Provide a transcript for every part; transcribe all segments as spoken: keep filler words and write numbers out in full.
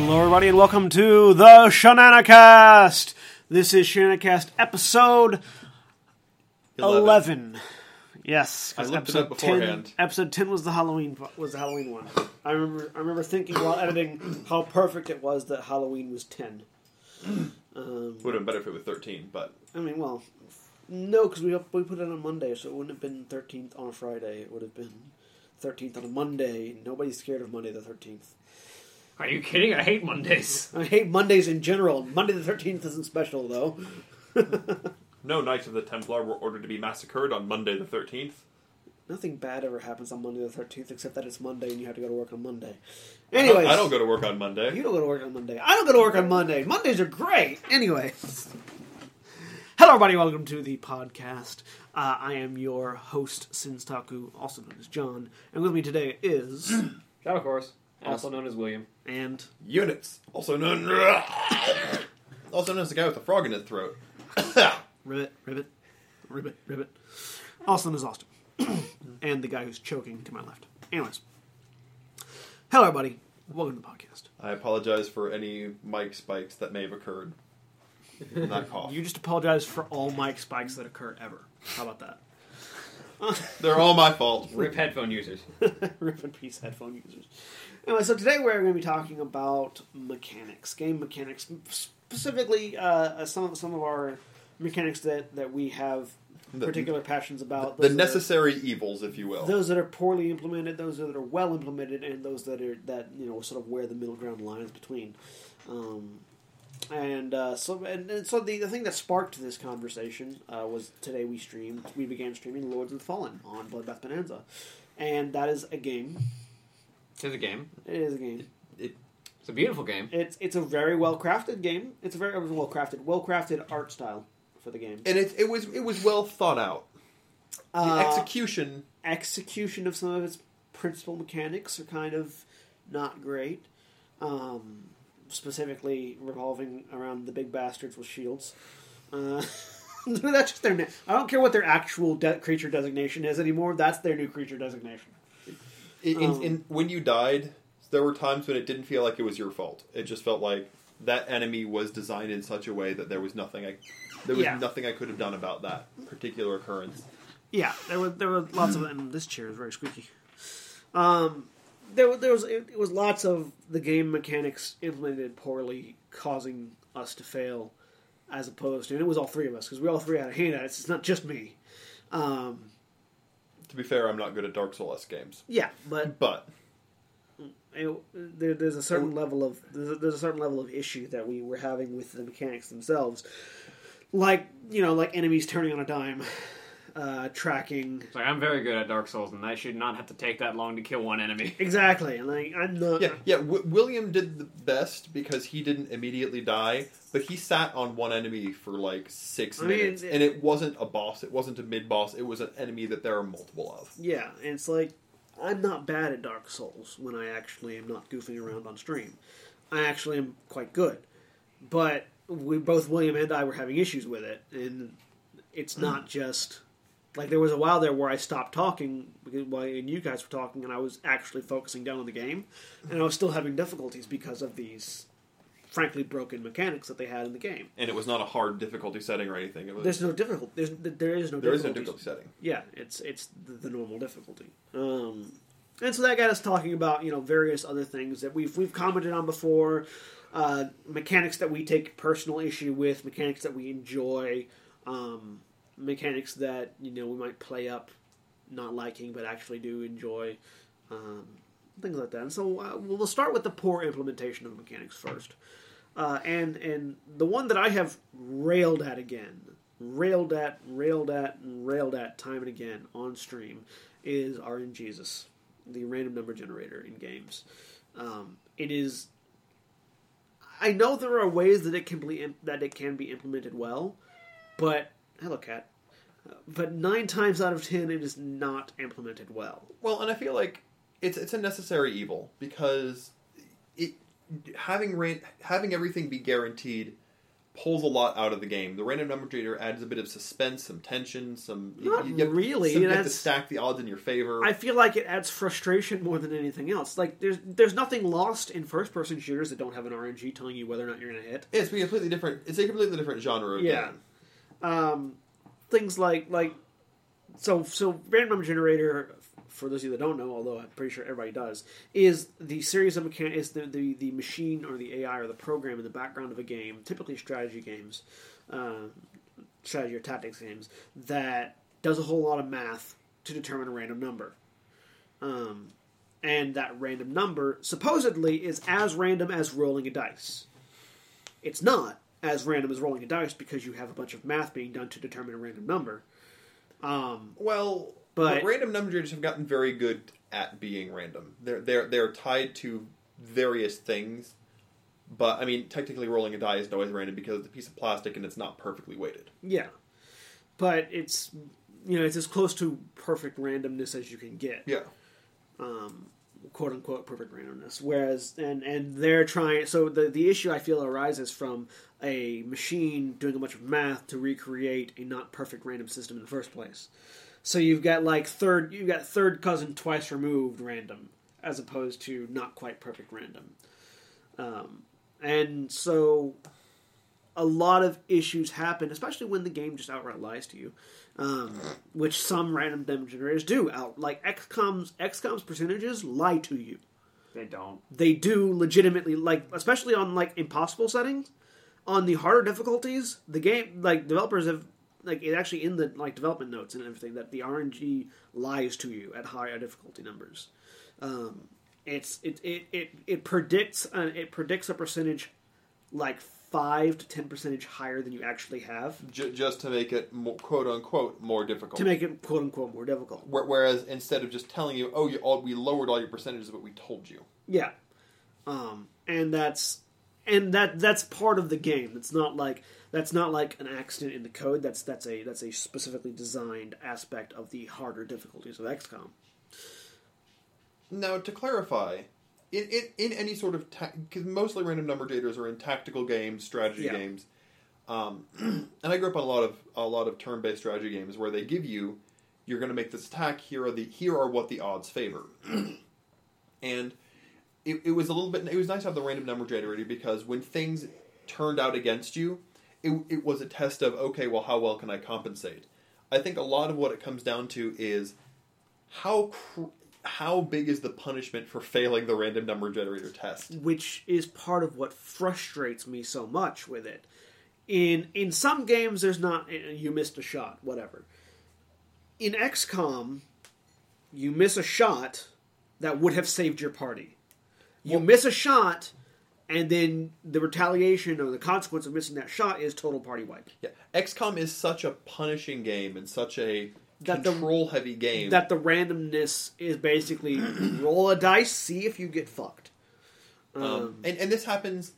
Hello everybody and welcome to the Shenanicast! This is Shenanicast episode eleven. eleven. Yes, I looked it up beforehand. Episode ten was the Halloween was the Halloween one. I remember I remember thinking while editing how perfect it was that Halloween was ten. Um, would have been better if it was thirteen, but... I mean, well, no, because we, we put it on Monday, so it wouldn't have been thirteenth on a Friday. It would have been thirteenth on a Monday. Nobody's scared of Monday the thirteenth. Are you kidding? I hate Mondays. I hate Mondays in general. Monday the thirteenth isn't special, though. No Knights of the Templar were ordered to be massacred on Monday the thirteenth. Nothing bad ever happens on Monday the thirteenth, except that it's Monday and you have to go to work on Monday. Anyways. I don't, I don't go to work on Monday. You don't go to work on Monday. I don't go to work on Monday. Mondays are great. Anyways. Hello, everybody. Welcome to the podcast. Uh, I am your host, Sinstaku, also known as John. And with me today is... Shadow Chorus. Also known as William. And... Units. Also known... also known as the guy with the frog in his throat. ribbit, ribbit, ribbit, ribbit. Also known as Austin. And the guy who's choking to my left. Anyways. Hello, everybody. Welcome to the podcast. I apologize for any mic spikes that may have occurred. Not cough. You just apologize for all mic spikes that occur ever. How about that? They're all my fault. Rip headphone users. Rip in peace headphone users. Anyway, so today we're going to be talking about mechanics, game mechanics, specifically uh, some of some of our mechanics that, that we have particular the, passions about. The necessary are, evils, if you will. Those that are poorly implemented, those that are well implemented, and those that are that you know sort of where the middle ground lies between. Um, And uh, so, and, and so the, the thing that sparked this conversation uh, was today we streamed. We began streaming Lords of the Fallen on Bloodbath Bonanza, and that is a game. It is a game. It is a game. It, it, it's a beautiful game. It's it's a very well crafted game. It's a very well crafted, well crafted art style for the game. And it it was it was well thought out. The uh, execution execution of some of its principal mechanics are kind of not great. Um... Specifically revolving around the big bastards with shields. Uh, that's just their name. I don't care what their actual de- creature designation is anymore. That's their new creature designation. In, um, in, in, when you died, there were times when it didn't feel like it was your fault. It just felt like that enemy was designed in such a way that there was nothing I, there was yeah. nothing I could have done about that particular occurrence. Yeah, there were there were lots of. And this chair is very squeaky. Um. There, there was it, it was lots of the game mechanics implemented poorly, causing us to fail, as opposed to, and it was all three of us because we all three had a hand at it. It's not just me. Um, to be fair, I'm not good at Dark Souls games. Yeah, but but it, there, there's a certain it, level of there's a, there's a certain level of issue that we were having with the mechanics themselves, like you know, like enemies turning on a dime. Uh, tracking. Like, I'm very good at Dark Souls, and I should not have to take that long to kill one enemy. Exactly. Like I'm not. Yeah, yeah. W- William did the best because he didn't immediately die, but he sat on one enemy for like six I minutes, mean, it, and it wasn't a boss. It wasn't a mid boss. It was an enemy that there are multiple of. Yeah, and it's like I'm not bad at Dark Souls when I actually am not goofing around on stream. I actually am quite good, but we both William and I were having issues with it, and it's not just. Like, there was a while there where I stopped talking, well, and you guys were talking, and I was actually focusing down on the game, and I was still having difficulties because of these, frankly, broken mechanics that they had in the game. And it was not a hard difficulty setting or anything. It was, there's no difficulty. There's, there is no difficulty. There is no difficulty setting. Yeah, it's it's the, the normal difficulty. Um, and so that got us talking about, you know, various other things that we've we've commented on before, uh, mechanics that we take personal issue with, mechanics that we enjoy, um... mechanics that, you know, we might play up not liking, but actually do enjoy, um, things like that. And so uh, we'll start with the poor implementation of mechanics first. Uh, and and the one that I have railed at again, railed at, railed at, and railed at time and again on stream is RNGesus, the random number generator in games. Um, it is... I know there are ways that it can be, that it can be implemented well, but... Hello, cat. Uh, but nine times out of ten, it is not implemented well. Well, and I feel like it's it's a necessary evil because it having ran, having everything be guaranteed pulls a lot out of the game. The random number generator adds a bit of suspense, some tension, some... Not you, you get, really. Some, you have to stack the odds in your favor. I feel like it adds frustration more than anything else. Like, there's there's nothing lost in first-person shooters that don't have an R N G telling you whether or not you're going to hit. Yeah, it's a completely different, it's a completely different genre of yeah. game. Um, things like... like so, so, random number generator... for those of you that don't know, although I'm pretty sure everybody does, is the series of mechanics, is the, the, the machine or the A I or the program in the background of a game, typically strategy games, uh, strategy or tactics games, that does a whole lot of math to determine a random number. Um, and that random number supposedly is as random as rolling a dice. It's not as random as rolling a dice because you have a bunch of math being done to determine a random number. Um, well... But, but random number generators have gotten very good at being random. They're they're they're tied to various things, but I mean, technically, rolling a die isn't always random because it's a piece of plastic and it's not perfectly weighted. Yeah, but it's you know it's as close to perfect randomness as you can get. Yeah, um, quote unquote perfect randomness. Whereas and and they're trying. So the the issue I feel arises from a machine doing a bunch of math to recreate a not perfect random system in the first place. So you've got like third, you've got third cousin twice removed random, as opposed to not quite perfect random, um, and so a lot of issues happen, especially when the game just outright lies to you, um, which some random number generators do. Out like X COM's X COM's percentages lie to you. They don't. They do legitimately, like especially on like impossible settings, on the harder difficulties. The game like developers have. Like, it actually in the, like, development notes and everything, that the R N G lies to you at higher difficulty numbers. Um, it's, it, it, it, it predicts, uh, it predicts a percentage, like, five to ten percentage higher than you actually have. J- just to make it, more, quote-unquote, more difficult. To make it, quote-unquote, more difficult. Whereas, instead of just telling you, oh, you all, we lowered all your percentages, but we told you. Yeah. Um, and that's, and that, that's part of the game. It's not like... That's not like an accident in the code. That's that's a that's a specifically designed aspect of the harder difficulties of X COM. Now, to clarify, in in, in any sort of ta- 'cause mostly random number generators are in tactical games, strategy yeah. games, um, and I grew up on a lot of a lot of turn-based strategy games where they give you you're going to make this attack. Here are the here are what the odds favor, and it, it was a little bit it was nice to have the random number generator because when things turned out against you. It, it was a test of, okay, well, how well can I compensate? I think a lot of what it comes down to is how cr- how big is the punishment for failing the random number generator test? Which is part of what frustrates me so much with it. In in some games, there's not, you missed a shot, whatever. In X COM, you miss a shot that would have saved your party. You well, miss a shot... And then the retaliation or the consequence of missing that shot is total party wipe. Yeah, X COM is such a punishing game and such a that control-heavy game. That the randomness is basically roll a dice, see if you get fucked. Um, um, and, and this happens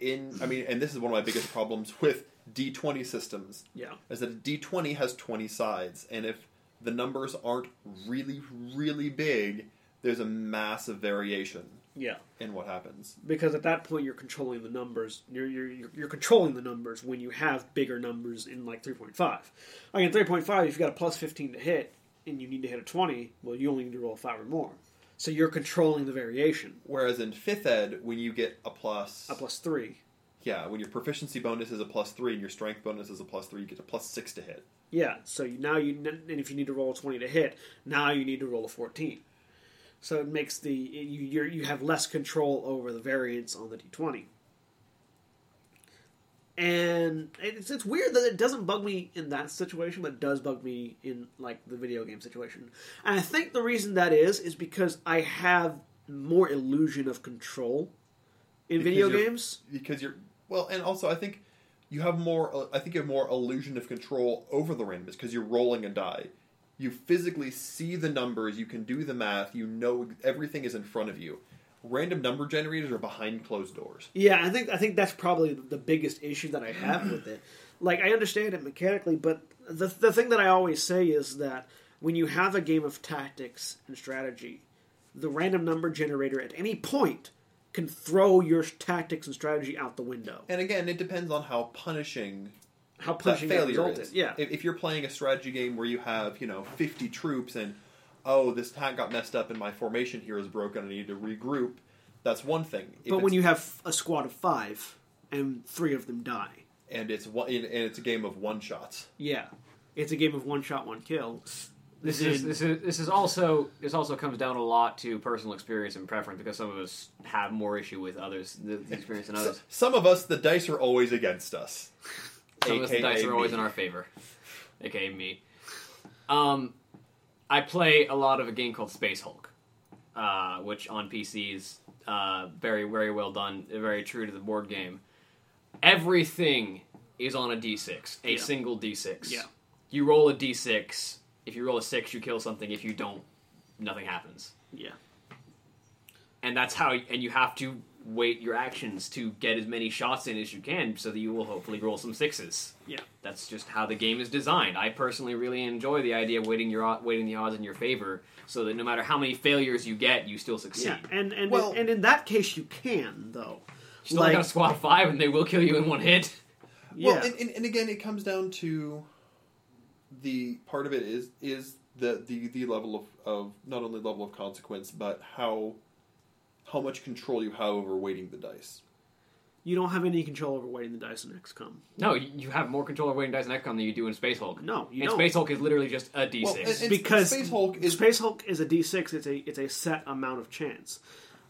in... I mean, and this is one of my biggest problems with D twenty systems. Yeah. Is that D twenty has twenty sides. And if the numbers aren't really, really big, there's a massive variation. Yeah, and what happens? Because at that point, you're controlling the numbers. You're you're you're controlling the numbers when you have bigger numbers in like three point five. Like in three point five, if you've got a plus fifteen to hit, and you need to hit a twenty, well, you only need to roll five or more. So you're controlling the variation. Whereas in fifth ed, when you get a plus a plus three, yeah, when your proficiency bonus is a plus three and your strength bonus is a plus three, you get a plus six to hit. Yeah. So now you and if you need to roll a twenty to hit, now you need to roll a fourteen. So it makes the you you're, you have less control over the variance on the D twenty, and it's it's weird that it doesn't bug me in that situation, but it does bug me in like the video game situation. And I think the reason that is is because I have more illusion of control in because video games because you're well, and also I think you have more I think you have more illusion of control over the randomness because you're rolling a die. You physically see the numbers, you can do the math, you know everything is in front of you. Random number generators are behind closed doors. Yeah, I think I think that's probably the biggest issue that I have with it. Like, I understand it mechanically, but the the thing that I always say is that when you have a game of tactics and strategy, the random number generator at any point can throw your tactics and strategy out the window. And again, it depends on how punishing how punishing that failure is. Yeah. If, if you're playing a strategy game where you have, you know, fifty troops and, oh, this tank got messed up and my formation here is broken, I need to regroup, that's one thing. If but when you have a squad of five and three of them die. And it's one, and it's a game of one-shots. Yeah. It's a game of one-shot, one-kill. This is this is this is also this also comes down a lot to personal experience and preference, because some of us have more issue with others the, the experience than others. Some of us, the dice are always against us. Some A K A of us, the dice me. Are always in our favor. A K A me. Um, I play a lot of a game called Space Hulk, uh, which on P C is uh, very very well done, very true to the board game. Everything is on a D six, a yeah. single D six. Yeah, you roll a D six. If you roll a six, you kill something. If you don't, nothing happens. Yeah. And that's how... And you have to weight your actions to get as many shots in as you can so that you will hopefully roll some sixes. Yeah. That's just how the game is designed. I personally really enjoy the idea of weighting, your, weighting the odds in your favor so that no matter how many failures you get, you still succeed. Yeah, and, and, well, in, and in that case, you can, though. You still like, got a squad of five and they will kill you in one hit. Yeah. Well, and, and, and again, it comes down to... The part of it is is the, the, the level of, of not only level of consequence, but how how much control you have over weighting the dice. You don't have any control over weighting the dice in X COM. No, you have more control over weighting dice in X COM than you do in Space Hulk. No, you and don't. Space Hulk is literally just a D six. Well, and, and because Space Hulk is Space Hulk is a D six. It's a it's a set amount of chance.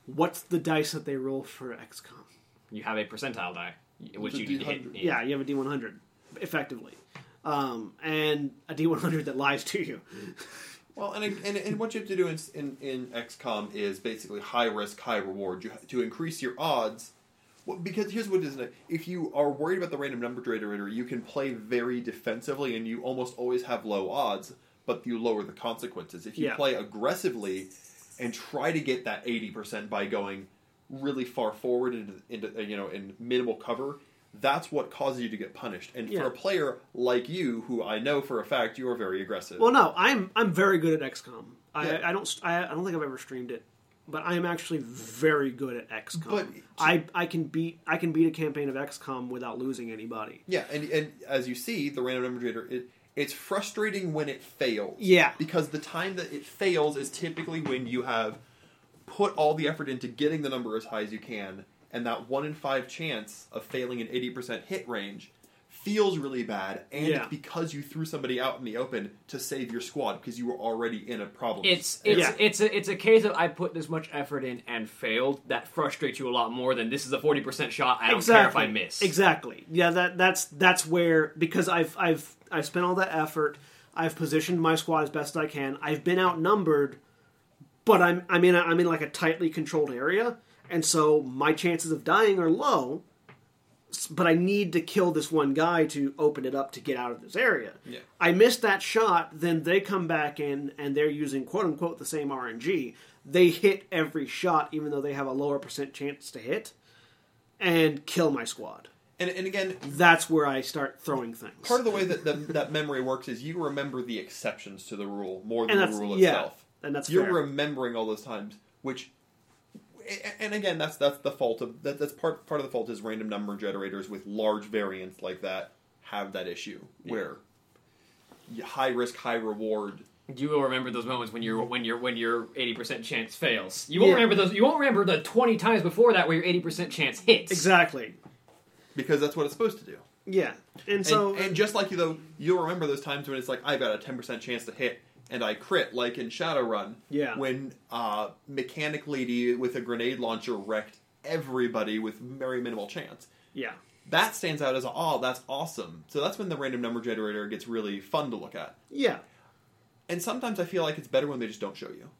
What's the dice that they roll for X COM? You have a percentile die, which you hit. Yeah, you have a D one hundred effectively. Um, and a D one hundred that lies to you. Well, and, and and what you have to do in in, in X COM is basically high risk, high reward. You have to increase your odds, well, because here's what it is: if you are worried about the random number generator, you can play very defensively, and you almost always have low odds, but you lower the consequences. If you yeah. play aggressively and try to get that eighty percent by going really far forward into, into you know in minimal cover. That's what causes you to get punished. And yeah. for a player like you, who I know for a fact you are very aggressive. Well, no, I'm I'm very good at X COM. I, yeah. I don't I, I don't think I've ever streamed it, but I am actually very good at X COM. But I I can beat I can beat a campaign of X COM without losing anybody. Yeah, and and as you see, the random number generator it, it's frustrating when it fails. Yeah, because the time that it fails is typically when you have put all the effort into getting the number as high as you can. And that one in five chance of failing an eighty percent hit range feels really bad. And yeah. it's because you threw somebody out in the open to save your squad because you were already in a problem. It's it's yeah. it's, a, it's a case of I put this much effort in and failed. That frustrates you a lot more than this is a forty percent shot. I don't exactly. care if I miss. Exactly. Yeah, that that's that's where, because I've, I've, I've spent all that effort. I've positioned my squad as best I can. I've been outnumbered, but I'm, I'm, in, a, I'm in like a tightly controlled area. And so my chances of dying are low, but I need to kill this one guy to open it up to get out of this area. Yeah. I miss that shot, then they come back in, and they're using, quote-unquote, the same R N G. They hit every shot, even though they have a lower percent chance to hit, and kill my squad. And, and again... That's where I start throwing things. Part of the way that the, that memory works is you remember the exceptions to the rule more than the rule yeah, itself. And that's You're fair. remembering all those times, which... And again, that's that's the fault of that. That's part part of the fault is random number generators with large variants like that have that issue yeah. where high risk, high reward. You will remember those moments when you're when you're when your eighty percent chance fails. You won't yeah. remember those. You won't remember the twenty times before that where your eighty percent chance hits. Exactly, because that's what it's supposed to do. Yeah, and, and so and just like you though, you'll remember those times when it's like I've got a ten percent chance to hit. And I crit, like in Shadowrun, yeah. when uh, Mechanic Lady with a grenade launcher wrecked everybody with very minimal chance. Yeah, that stands out as, oh, that's awesome. So that's when the random number generator gets really fun to look at. Yeah. And sometimes I feel like it's better when they just don't show you.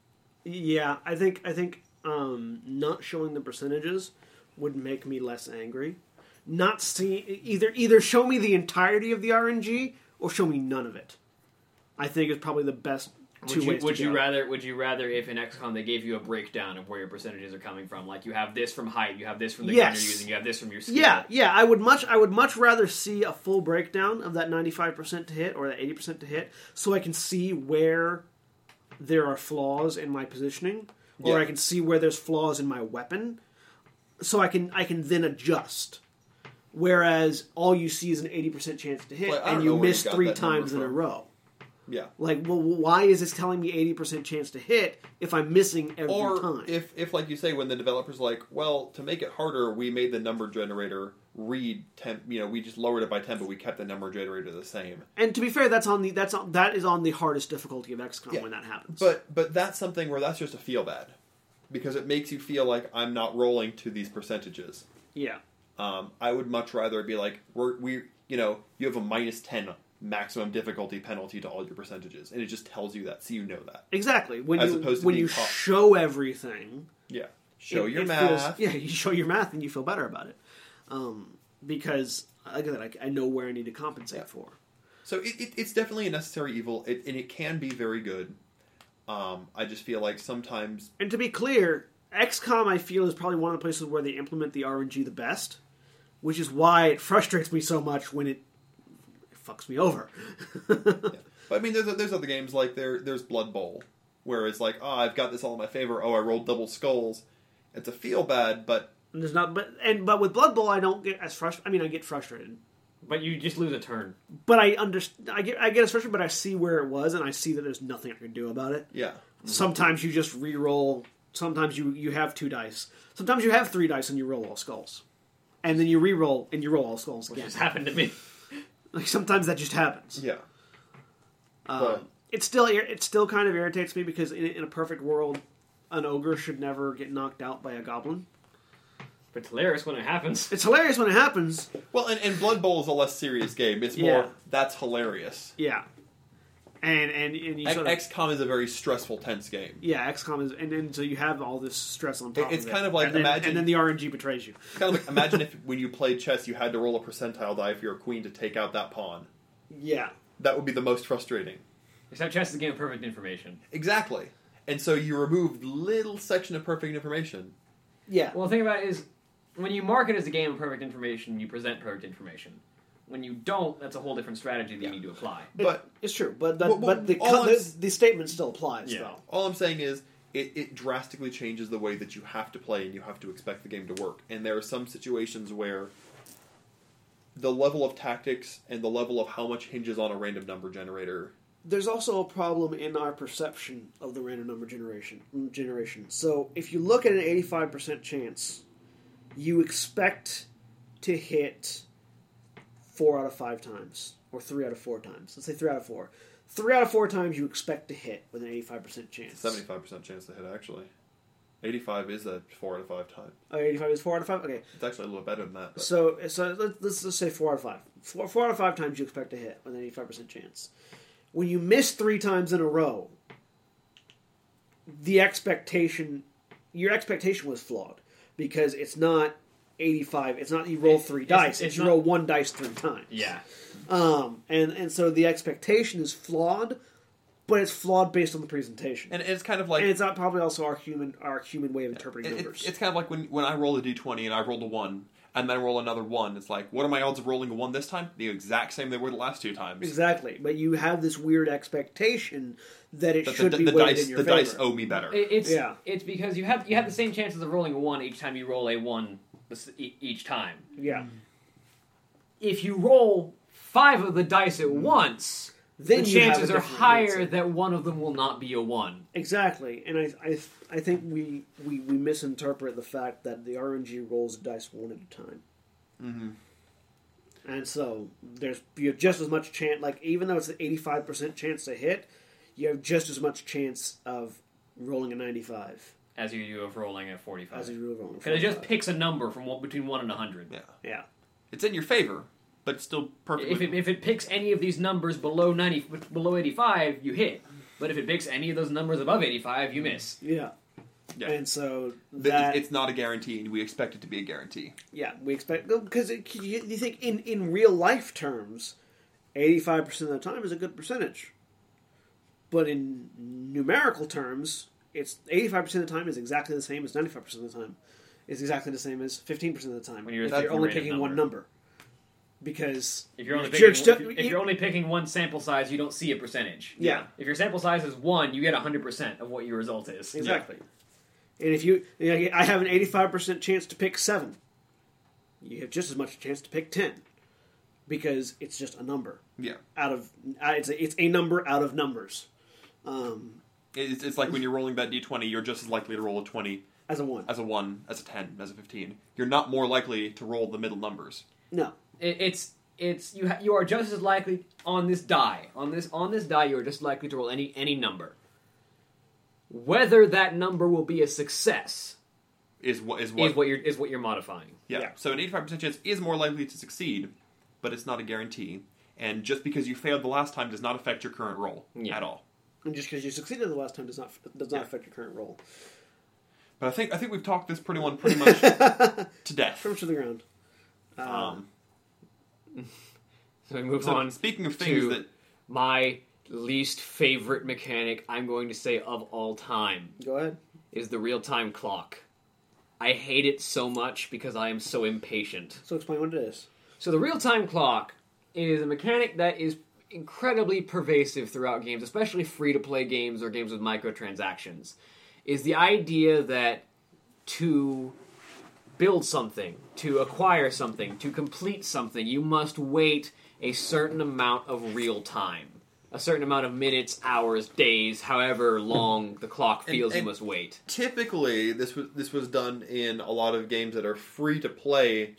Yeah, I think I think um, not showing the percentages would make me less angry. Not see either either show me the entirety of the R N G or show me none of it. I think it's probably the best two would you, ways would to you go. rather Would you rather if in X COM they gave you a breakdown of where your percentages are coming from? Like you have this from height, you have this from the yes. gun you're using, you have this from your skill. Yeah, yeah. I would much I would much rather see a full breakdown of that ninety-five percent to hit or that eighty percent to hit so I can see where there are flaws in my positioning or yeah. I can see where there's flaws in my weapon so I can I can then adjust. Whereas all you see is an eighty percent chance to hit, like, and you miss three times in a row. Yeah. Like, well, why is this telling me eighty percent chance to hit if I'm missing every or time? Or if, if, like you say, when the developer's like, well, to make it harder, we made the number generator read ten, you know, we just lowered it by ten, but we kept the number generator the same. And to be fair, that's on the that's on, that is on the hardest difficulty of X COM yeah. when that happens. But but that's something where that's just a feel bad, because it makes you feel like I'm not rolling to these percentages. Yeah. Um, I would much rather be like, we're, we, you know, you have a minus ten maximum difficulty penalty to all your percentages, and it just tells you that, so you know that exactly when As you opposed to when you caught. show everything. Yeah, show it, your it math. Feels, yeah, you show your math, and you feel better about it um, because, like I said, I, I know where I need to compensate yeah. for. So it, it, it's definitely a necessary evil, it, and it can be very good. Um, I just feel like sometimes, and to be clear, X COM I feel is probably one of the places where they implement the R N G the best, which is why it frustrates me so much when it fucks me over. yeah. But I mean, there's there's other games, like there there's Blood Bowl, where it's like, oh, I've got this all in my favor. Oh, I rolled double skulls. It's a feel bad, but and there's not. But and but with Blood Bowl, I don't get as frustrated. I mean, I get frustrated, but you just lose a turn. But I understand. I get I get as frustrated, but I see where it was, and I see that there's nothing I can do about it. Yeah. Mm-hmm. Sometimes you just re-roll. Sometimes you you have two dice. Sometimes you have three dice, and you roll all skulls, and then you re-roll and you roll all skulls again. Which has happened to me. Like, sometimes that just happens. Yeah. Um, it still it still kind of irritates me, because in, in a perfect world, an ogre should never get knocked out by a goblin. But it's hilarious when it happens. It's hilarious when it happens. Well, and, and Blood Bowl is a less serious game. It's more, yeah. that's hilarious. Yeah. And and, and you sort of, X COM is a very stressful, tense game. Yeah, X COM is... And then so you have all this stress on top it, it's of it. It's kind of like, and imagine... Then, and then the R N G betrays you. It's kind of like, imagine if when you played chess, you had to roll a percentile die for your queen to take out that pawn. Yeah. That would be the most frustrating. Except chess is a game of perfect information. Exactly. And so you remove little section of perfect information. Yeah. Well, the thing about it is, when you mark it as a game of perfect information, you present perfect information. When you don't, that's a whole different strategy that yeah. you need to apply. But it, it's true, but that, well, well, but the, the, the statement still applies, yeah. though. All I'm saying is, it, it drastically changes the way that you have to play, and you have to expect the game to work. And there are some situations where the level of tactics and the level of how much hinges on a random number generator. There's also a problem in our perception of the random number generation. generation. So if you look at an eighty-five percent chance, you expect to hit... Four out of five times, or three out of four times. Let's say three out of four. Three out of four times you expect to hit with an eighty-five percent chance. Seventy-five percent chance to hit, actually. Eighty-five is a four out of five time. Oh, eighty-five is four out of five. Okay, it's actually a little better than that. But. So, so let's, let's let's say four out of five. Four four out of five times you expect to hit with an eighty-five percent chance. When you miss three times in a row, the expectation, your expectation was flawed, because it's not. eighty-five. It's not you roll three it's, dice. It's, it's you not... roll one dice three times. Yeah. Um, and, and so the expectation is flawed, but it's flawed based on the presentation. And it's kind of like... And it's not probably also our human our human way of interpreting it, numbers. It, it's kind of like when, when I roll a d twenty and I roll a one, and then I roll another one. It's like, what are my odds of rolling a one this time? The exact same they were the last two times. Exactly. But you have this weird expectation that it that should the, be the weighted dice, in your the favor. The dice owe me better. It, it's, yeah. It's because you have, you have the same chances of rolling a one each time you roll a one... each time. Yeah. If you roll five of the dice at once, then the chances are higher answer. that one of them will not be a one. Exactly. And I I, I think we, we, we misinterpret the fact that the R N G rolls dice one at a time. Mm-hmm. And so there's you have just as much chance, like even though it's an eighty-five percent chance to hit, you have just as much chance of rolling a ninety-five. As you do of rolling at forty-five. As you do of rolling at forty-five. Because it just picks a number from one, between one and one hundred. Yeah. Yeah. It's in your favor, but it's still perfectly... If it, if it picks any of these numbers below ninety, below eighty-five, you hit. But if it picks any of those numbers above eighty-five, you miss. Yeah. Yeah. And so that... It's not a guarantee, and we expect it to be a guarantee. Yeah, we expect... Because you think in, in real life terms, eighty-five percent of the time is a good percentage. But in numerical terms... It's eighty-five percent of the time is exactly the same as ninety-five percent of the time. It's exactly the same as fifteen percent of the time. When you're, if you're only picking number. one number, because if you're only picking, you're stu- if, you're, if you're only picking one sample size, you don't see a percentage. Yeah. If your sample size is one, you get a hundred percent of what your result is. Exactly. Yeah. And if you, I have an eighty-five percent chance to pick seven. You have just as much chance to pick ten, because it's just a number. Yeah. Out of it's a, it's a number out of numbers. Um, it's, it's like when you're rolling that d twenty, you're just as likely to roll a twenty as a one, as a one, as a ten, as a fifteen. You're not more likely to roll the middle numbers. No, it, it's it's you ha- you are just as likely on this die on this on this die. You are just likely to roll any any number. Whether that number will be a success is what is what, is what you're is what you're modifying. Yeah. yeah. So an eighty-five percent chance is more likely to succeed, but it's not a guarantee. And just because you failed the last time does not affect your current roll yeah. at all. And just because you succeeded the last time does not does not yeah. affect your current roll. But I think I think we've talked this pretty one pretty much to death. Pretty much to the ground. Um. um so we move so on. Speaking of things that my least favorite mechanic, I'm going to say of all time. Go ahead. Is the real-time clock. I hate it so much because I am so impatient. So explain what it is. So the real-time clock is a mechanic that is incredibly pervasive throughout games, especially free-to-play games or games with microtransactions, is the idea that to build something, to acquire something, to complete something, you must wait a certain amount of real time. A certain amount of minutes, hours, days, however long the clock feels and, and you must wait. Typically, this was this was done in a lot of games that are free to play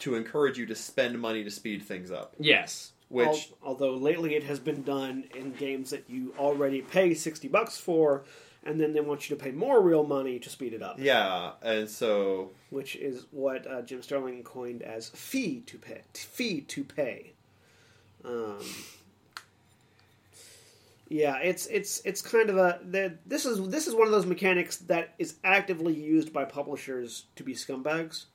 to encourage you to spend money to speed things up. Yes. Which, Al- although lately it has been done in games that you already pay sixty bucks for, and then they want you to pay more real money to speed it up. Yeah, and so... Which is what uh, Jim Sterling coined as fee to pay. Fee to pay. Um... Yeah, it's it's it's kind of a this is this is one of those mechanics that is actively used by publishers to be scumbags.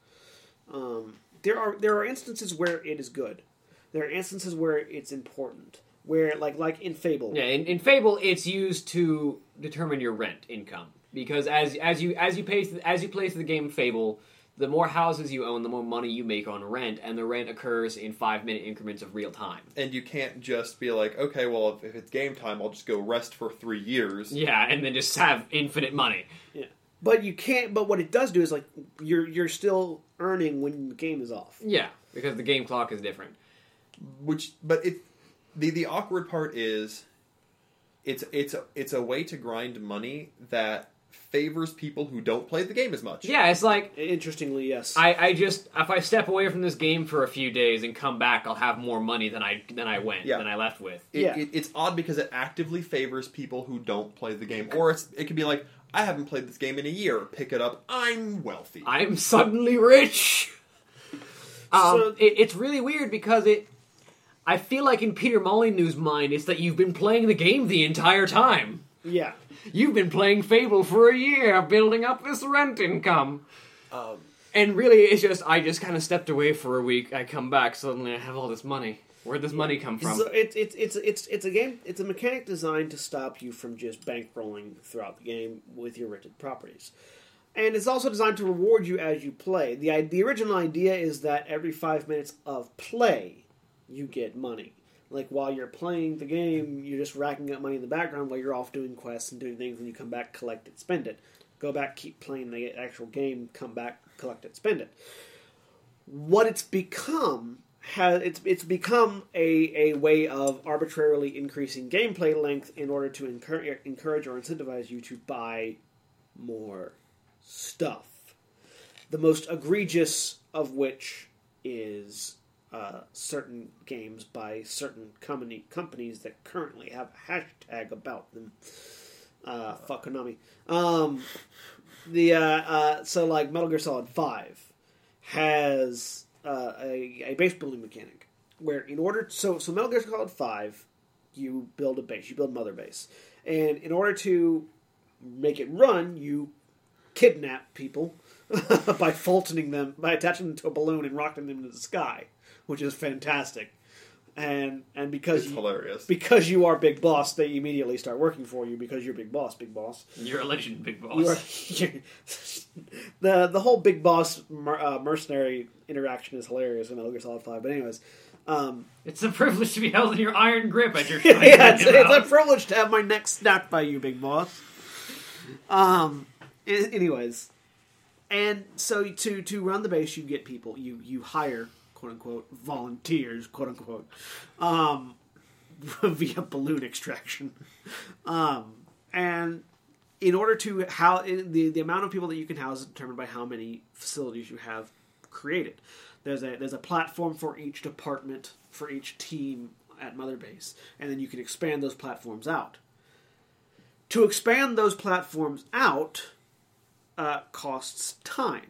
Um, there are there are instances where it is good. There are instances where it's important. Where like like in Fable. Yeah, in, in Fable, it's used to determine your rent income, because as as you as you pay as you play through the game Fable, the more houses you own, the more money you make on rent, and the rent occurs in five-minute increments of real time. And you can't just be like, okay, well, if, if it's game time, I'll just go rest for three years. Yeah, and then just have infinite money. Yeah, but you can't. But what it does do is like you're you're still earning when the game is off. Yeah, because the game clock is different. Which, but it the the awkward part is, it's it's a, it's a way to grind money that favors people who don't play the game as much. Yeah, it's like... Interestingly, yes. I, I just... If I step away from this game for a few days and come back, I'll have more money than I than I went, yeah. than I left with. It, yeah. it, it's odd because it actively favors people who don't play the game. Or it's, it could be like, I haven't played this game in a year. Pick it up. I'm wealthy. I'm suddenly rich! um, so, it, it's really weird because it... I feel like in Peter Molyneux's mind, it's that you've been playing the game the entire time. Yeah. You've been playing Fable for a year, building up this rent income. Um, and really, it's just, I just kind of stepped away for a week, I come back, suddenly I have all this money. Where'd this yeah. money come from? So it's, it's, it's, it's, it's a game, it's a mechanic designed to stop you from just bankrolling throughout the game with your rented properties. And it's also designed to reward you as you play. The, the original idea is that every five minutes of play, you get money. Like, while you're playing the game, you're just racking up money in the background while you're off doing quests and doing things, and you come back, collect it, spend it. Go back, keep playing the actual game, come back, collect it, spend it. What it's become, has it's it's become a, a way of arbitrarily increasing gameplay length in order to encourage, encourage or incentivize you to buy more stuff. The most egregious of which is... Uh, certain games by certain company, companies that currently have a hashtag about them. Uh, fuck Konami. Um, the, uh, uh, so, like, Metal Gear Solid Five has uh, a, a base building mechanic where in order... To, so, so, Metal Gear Solid Five, you build a base. You build Mother Base. And in order to make it run, you kidnap people by faulting them, by attaching them to a balloon and rocketing them into the sky. Which is fantastic, and and because you, hilarious. Because you are Big Boss, they immediately start working for you because you're Big Boss, Big Boss. You're a legend, Big Boss. You are, you, the the whole Big Boss mer, uh, mercenary interaction is hilarious in Metal Gear Solid Five. But anyways, um, it's a privilege to be held in your iron grip as you're trying yeah, to it's, it's a privilege to have my neck snapped by you, Big Boss. Um, Anyways, and so to to run the base, you get people. You you hire quote unquote volunteers quote unquote um, via balloon extraction, um, and in order to how the the amount of people that you can house is determined by how many facilities you have created. There's a there's a platform for each department, for each team at Mother Base, and then you can expand those platforms out. To expand those platforms out uh, costs time.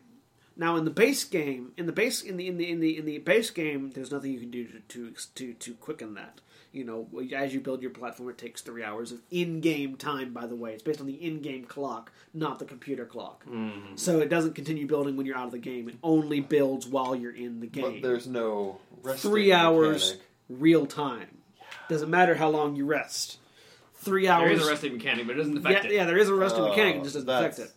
Now, in the base game, in the base in the in the in the in the base game, there's nothing you can do to to to, to quicken that. You know, as you build your platform, it takes three hours of in-game time. By the way, it's based on the in-game clock, not the computer clock. Mm. So it doesn't continue building when you're out of the game. It only builds while you're in the game. But there's no resting three hours mechanic. Real time. Yeah. Doesn't matter how long you rest. Three hours. There is a resting mechanic, but it doesn't affect yeah, it. Yeah, there is a resting uh, mechanic, it just doesn't affect it.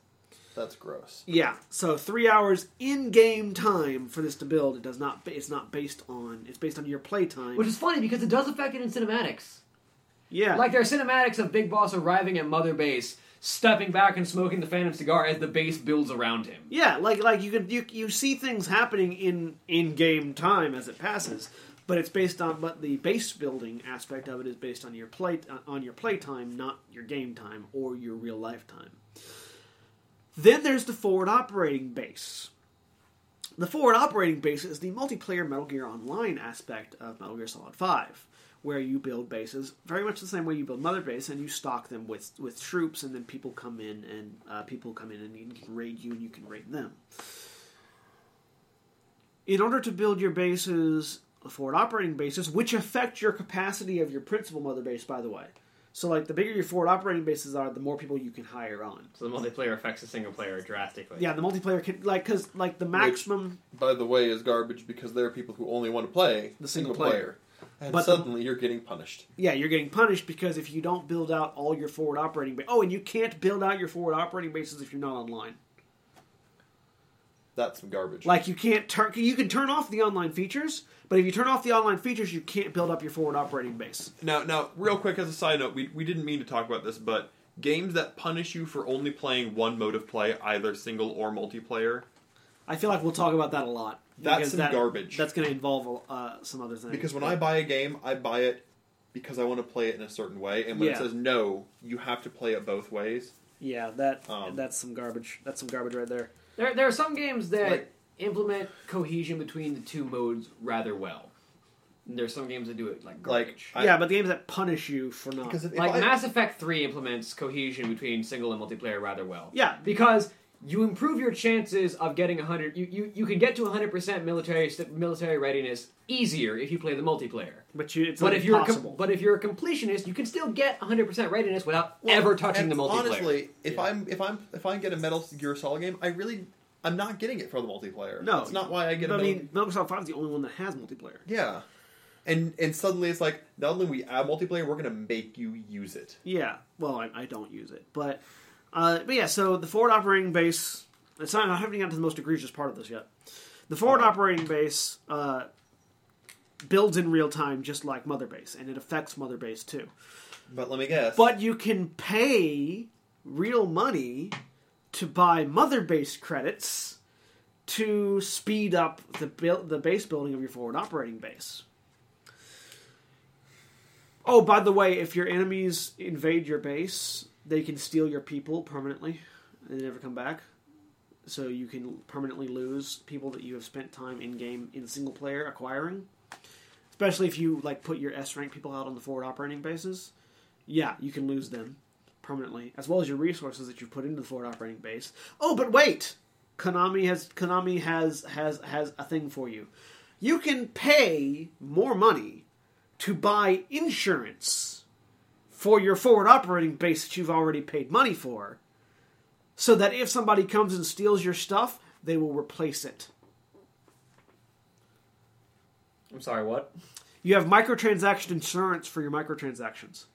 That's gross. Yeah, so three hours in-game time for this to build. It does not. It's not based on. It's based on your play time, which is funny because it does affect it in cinematics. Yeah, like there are cinematics of Big Boss arriving at Mother Base, stepping back and smoking the Phantom cigar as the base builds around him. Yeah, like like you can you you see things happening in in-game time as it passes, but it's based on. But the base building aspect of it is based on your play on your play time, not your game time or your real life time. Then there's the forward operating base. The forward operating base is the multiplayer Metal Gear Online aspect of Metal Gear Solid Five, where you build bases very much the same way you build Mother Base, and you stock them with, with troops, and then people come in and uh, people come in and you can raid you, and you can raid them. In order to build your bases, forward operating bases, which affect your capacity of your principal Mother Base, by the way. So, like, the bigger your forward operating bases are, the more people you can hire on. So the multiplayer affects the single player drastically. Yeah, the multiplayer can, like, because, like, the maximum... Which, by the way, is garbage because there are people who only want to play the single, single player. player. And but suddenly the, you're getting punished. Yeah, you're getting punished because if you don't build out all your forward operating bases... Oh, and you can't build out your forward operating bases if you're not online. That's some garbage. Like, you can't turn... You can turn off the online features... But if you turn off the online features, you can't build up your forward operating base. Now, now, real quick as a side note, we we didn't mean to talk about this, but games that punish you for only playing one mode of play, either single or multiplayer... I feel like we'll talk about that a lot. That's some that, garbage. That's going to involve uh, some other things. Because when but, I buy a game, I buy it because I want to play it in a certain way, and when yeah. it says no, you have to play it both ways. Yeah, that um, that's some garbage. That's some garbage right there. There, there are some games that... Like, implement cohesion between the two modes rather well. And there's some games that do it like garbage. Like, I, yeah, but the games that punish you for not... If, if like I, Mass Effect three implements cohesion between single and multiplayer rather well. Yeah. Because you improve your chances of getting one hundred... You, you, you can get to one hundred percent military military readiness easier if you play the multiplayer. But you, it's but if you're com- But if you're a completionist, you can still get one hundred percent readiness without well, ever touching the multiplayer. Honestly, if yeah. I'm if I'm if I get a Metal Gear Solid game, I really... I'm not getting it for the multiplayer. No. That's not why I get it. I mean, Metal Gear Solid Five is the only one that has multiplayer. Yeah. And and suddenly it's like, not only we add multiplayer, we're going to make you use it. Yeah. Well, I, I don't use it. But, uh, but yeah, so the forward operating base... It's not, I haven't gotten to the most egregious part of this yet. The forward okay. operating base uh, builds in real time just like Mother Base, and it affects Mother Base too. But let me guess. But you can pay real money... to buy Mother Base credits to speed up the bu- the base building of your forward operating base. Oh, by the way, if your enemies invade your base, they can steal your people permanently and they never come back. So you can permanently lose people that you have spent time in-game in single player acquiring. Especially if you like put your S-rank people out on the forward operating bases. Yeah, you can lose them. Permanently, as well as your resources that you've put into the forward operating base. Oh, but wait! Konami has Konami has has has a thing for you. You can pay more money to buy insurance for your forward operating base that you've already paid money for, so that if somebody comes and steals your stuff, they will replace it. I'm sorry, what? You have microtransaction insurance for your microtransactions.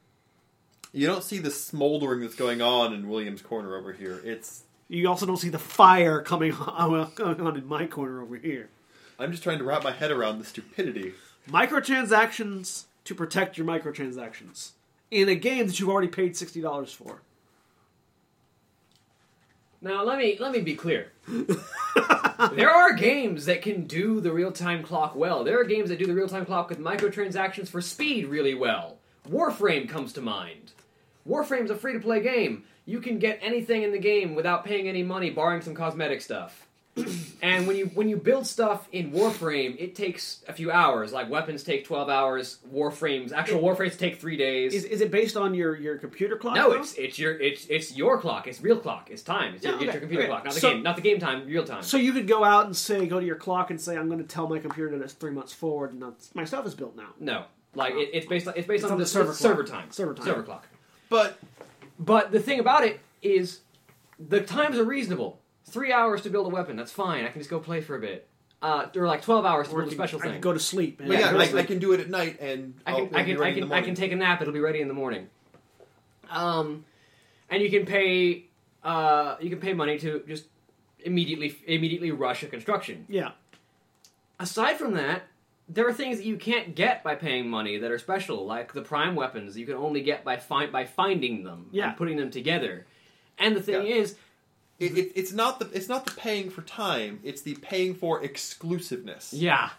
You don't see the smoldering that's going on in William's corner over here. It's You also don't see the fire coming on in my corner over here. I'm just trying to wrap my head around the stupidity. Microtransactions to protect your microtransactions in a game that you've already paid sixty dollars for. Now, let me let me be clear. There are games that can do the real-time clock well. There are games that do the real-time clock with microtransactions for speed really well. Warframe comes to mind. Warframe's a free-to-play game. You can get anything in the game without paying any money, barring some cosmetic stuff. And when you when you build stuff in Warframe, it takes a few hours. Like, weapons take twelve hours, Warframes, actual it, Warframes take three days. Is, is it based on your, your computer clock? No, it's it's your it's it's your clock. It's real clock. It's time. It's, no, your, okay, it's your computer okay. clock. Not the so, game. Not the game time. Real time. So you could go out and say, go to your clock and say, I'm going to tell my computer that it's three months forward and my stuff is built now. No, like oh. it, it's based on it's based it's on, on the, the server server time. Server time. Server clock. But but the thing about it is, the times are reasonable. Three hours to build a weapon. That's fine. I can just go play for a bit. Uh, or like twelve hours to or build a special I thing. I can go to sleep. Man. But yeah, I can, like, sleep. I can do it at night, and I can, I can, I can, I can take a nap. It'll be ready in the morning. Um, and you can pay, uh, you can pay money to just immediately, immediately rush a construction. Yeah. Aside from that, there are things that you can't get by paying money that are special, like the prime weapons. You can only get by find by finding them, yeah, and putting them together. And the thing yeah. is. It, it, it's not the it's not the paying for time. It's the paying for exclusiveness. Yeah,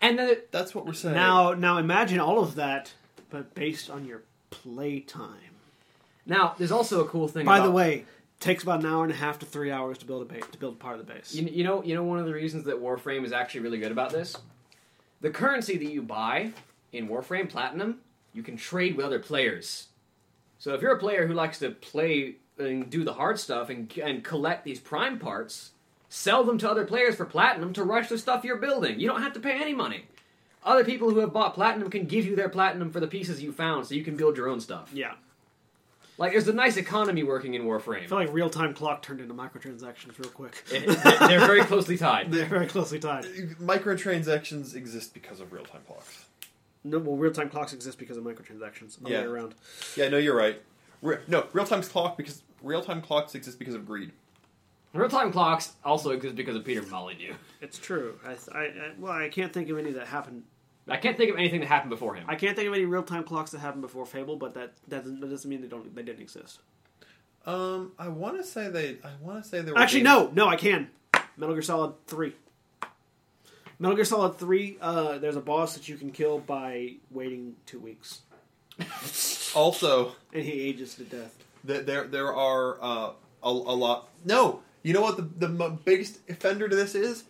and then it, that's what we're saying. Now, now imagine all of that, but based on your play time. Now, there's also a cool thing. By about, the way, it takes about an hour and a half to three hours to build a base, to build part of the base. You, you know, you know, one of the reasons that Warframe is actually really good about this, the currency that you buy in Warframe Platinum, you can trade with other players. So if you're a player who likes to play and do the hard stuff and and collect these prime parts, sell them to other players for platinum to rush the stuff you're building. You don't have to pay any money. Other people who have bought platinum can give you their platinum for the pieces you found so you can build your own stuff. Yeah. Like, there's a nice economy working in Warframe. I feel like real-time clock turned into microtransactions real quick. It, they're very closely tied. They're very closely tied. Microtransactions exist because of real-time clocks. No, well, real-time clocks exist because of microtransactions. All yeah. the way around. Yeah, no, you're right. Re- no, real-time clock because... Real-time clocks exist because of greed. Real-time clocks also exist because of Peter Molyneux. It's true. I, I, I, well, I can't think of any that happened... I can't think of anything that happened before him. I can't think of any real-time clocks that happened before Fable, but that, that, doesn't, that doesn't mean they don't they didn't exist. Um, I want to say they... I want to say they were... Actually, games. no. No, I can. Metal Gear Solid three. Metal Gear Solid three, uh, there's a boss that you can kill by waiting two weeks. Also... And he ages to death. There, there are uh, a, a lot. No, you know what the the biggest offender to this is?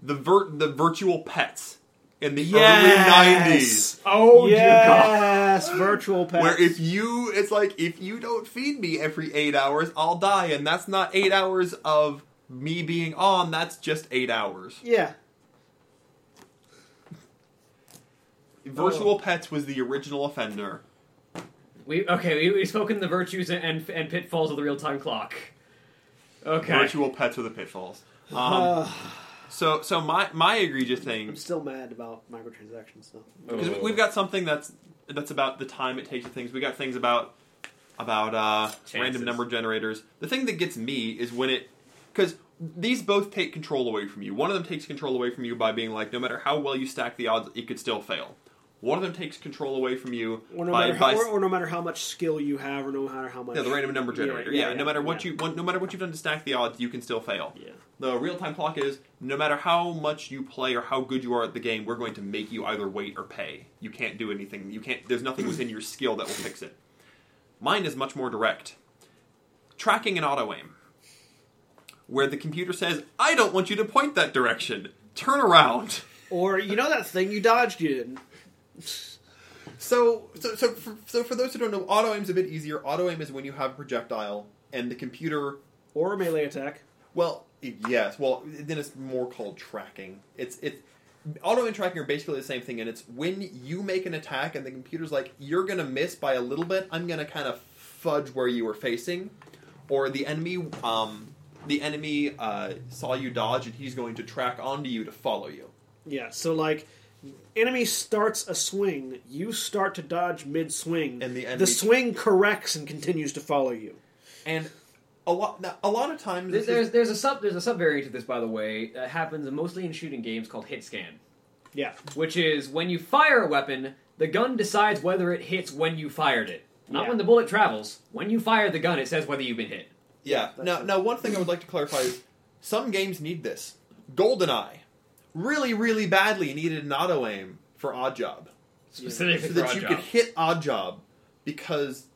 The vir- the virtual pets in the yes. early nineties. Oh, yes, dear God. Virtual pets. Where if you, it's like if you don't feed me every eight hours, I'll die, and that's not eight hours of me being on. That's just eight hours. Yeah. Virtual oh. pets was the original offender. We Okay, we, we've spoken the virtues and and pitfalls of the real-time clock. Okay. Virtual pets are the pitfalls. Um, so so my my egregious thing... I'm still mad about microtransactions, though. Because oh. we've got something that's that's about the time it takes to things. We got things about about uh, random number generators. The thing that gets me is when it... Because these both take control away from you. One of them takes control away from you by being like, no matter how well you stack the odds, it could still fail. One of them takes control away from you, or no, by, matter, by, how, or, or no matter how much skill you have, or no matter how much. Yeah, the random number generator. Yeah, yeah, yeah, yeah no matter what yeah. you, no matter what you've done to stack the odds, you can still fail. Yeah. The real-time clock is no matter how much you play or how good you are at the game, we're going to make you either wait or pay. You can't do anything. You can't. There's nothing within your skill that will fix it. Mine is much more direct. Tracking and auto aim, where the computer says, "I don't want you to point that direction. Turn around." Or you know that thing you dodged in. So, so, so, for, so for those who don't know, auto aim's a bit easier. Auto aim is when you have a projectile and the computer, or a melee attack. Well, yes. Well, then it's more called tracking. It's it. Auto aim and tracking are basically the same thing, and it's when you make an attack and the computer's like, "You're gonna miss by a little bit. I'm gonna kind of fudge where you were facing," or the enemy, um, the enemy uh, saw you dodge and he's going to track onto you to follow you. Yeah. So like. Enemy starts a swing, you start to dodge mid-swing, and the, enemy the swing corrects and continues to follow you. And a lot now, a lot of times... There's, there's, there's a sub there's a sub-variant to this, by the way, that happens mostly in shooting games called hit scan. Yeah. Which is, when you fire a weapon, the gun decides whether it hits when you fired it. Not yeah. when the bullet travels. When you fire the gun, it says whether you've been hit. Yeah. yeah now, now, one thing I would like to clarify is some games need this. GoldenEye really, really badly needed an auto-aim for Oddjob. Specifically so that you could hit Oddjob because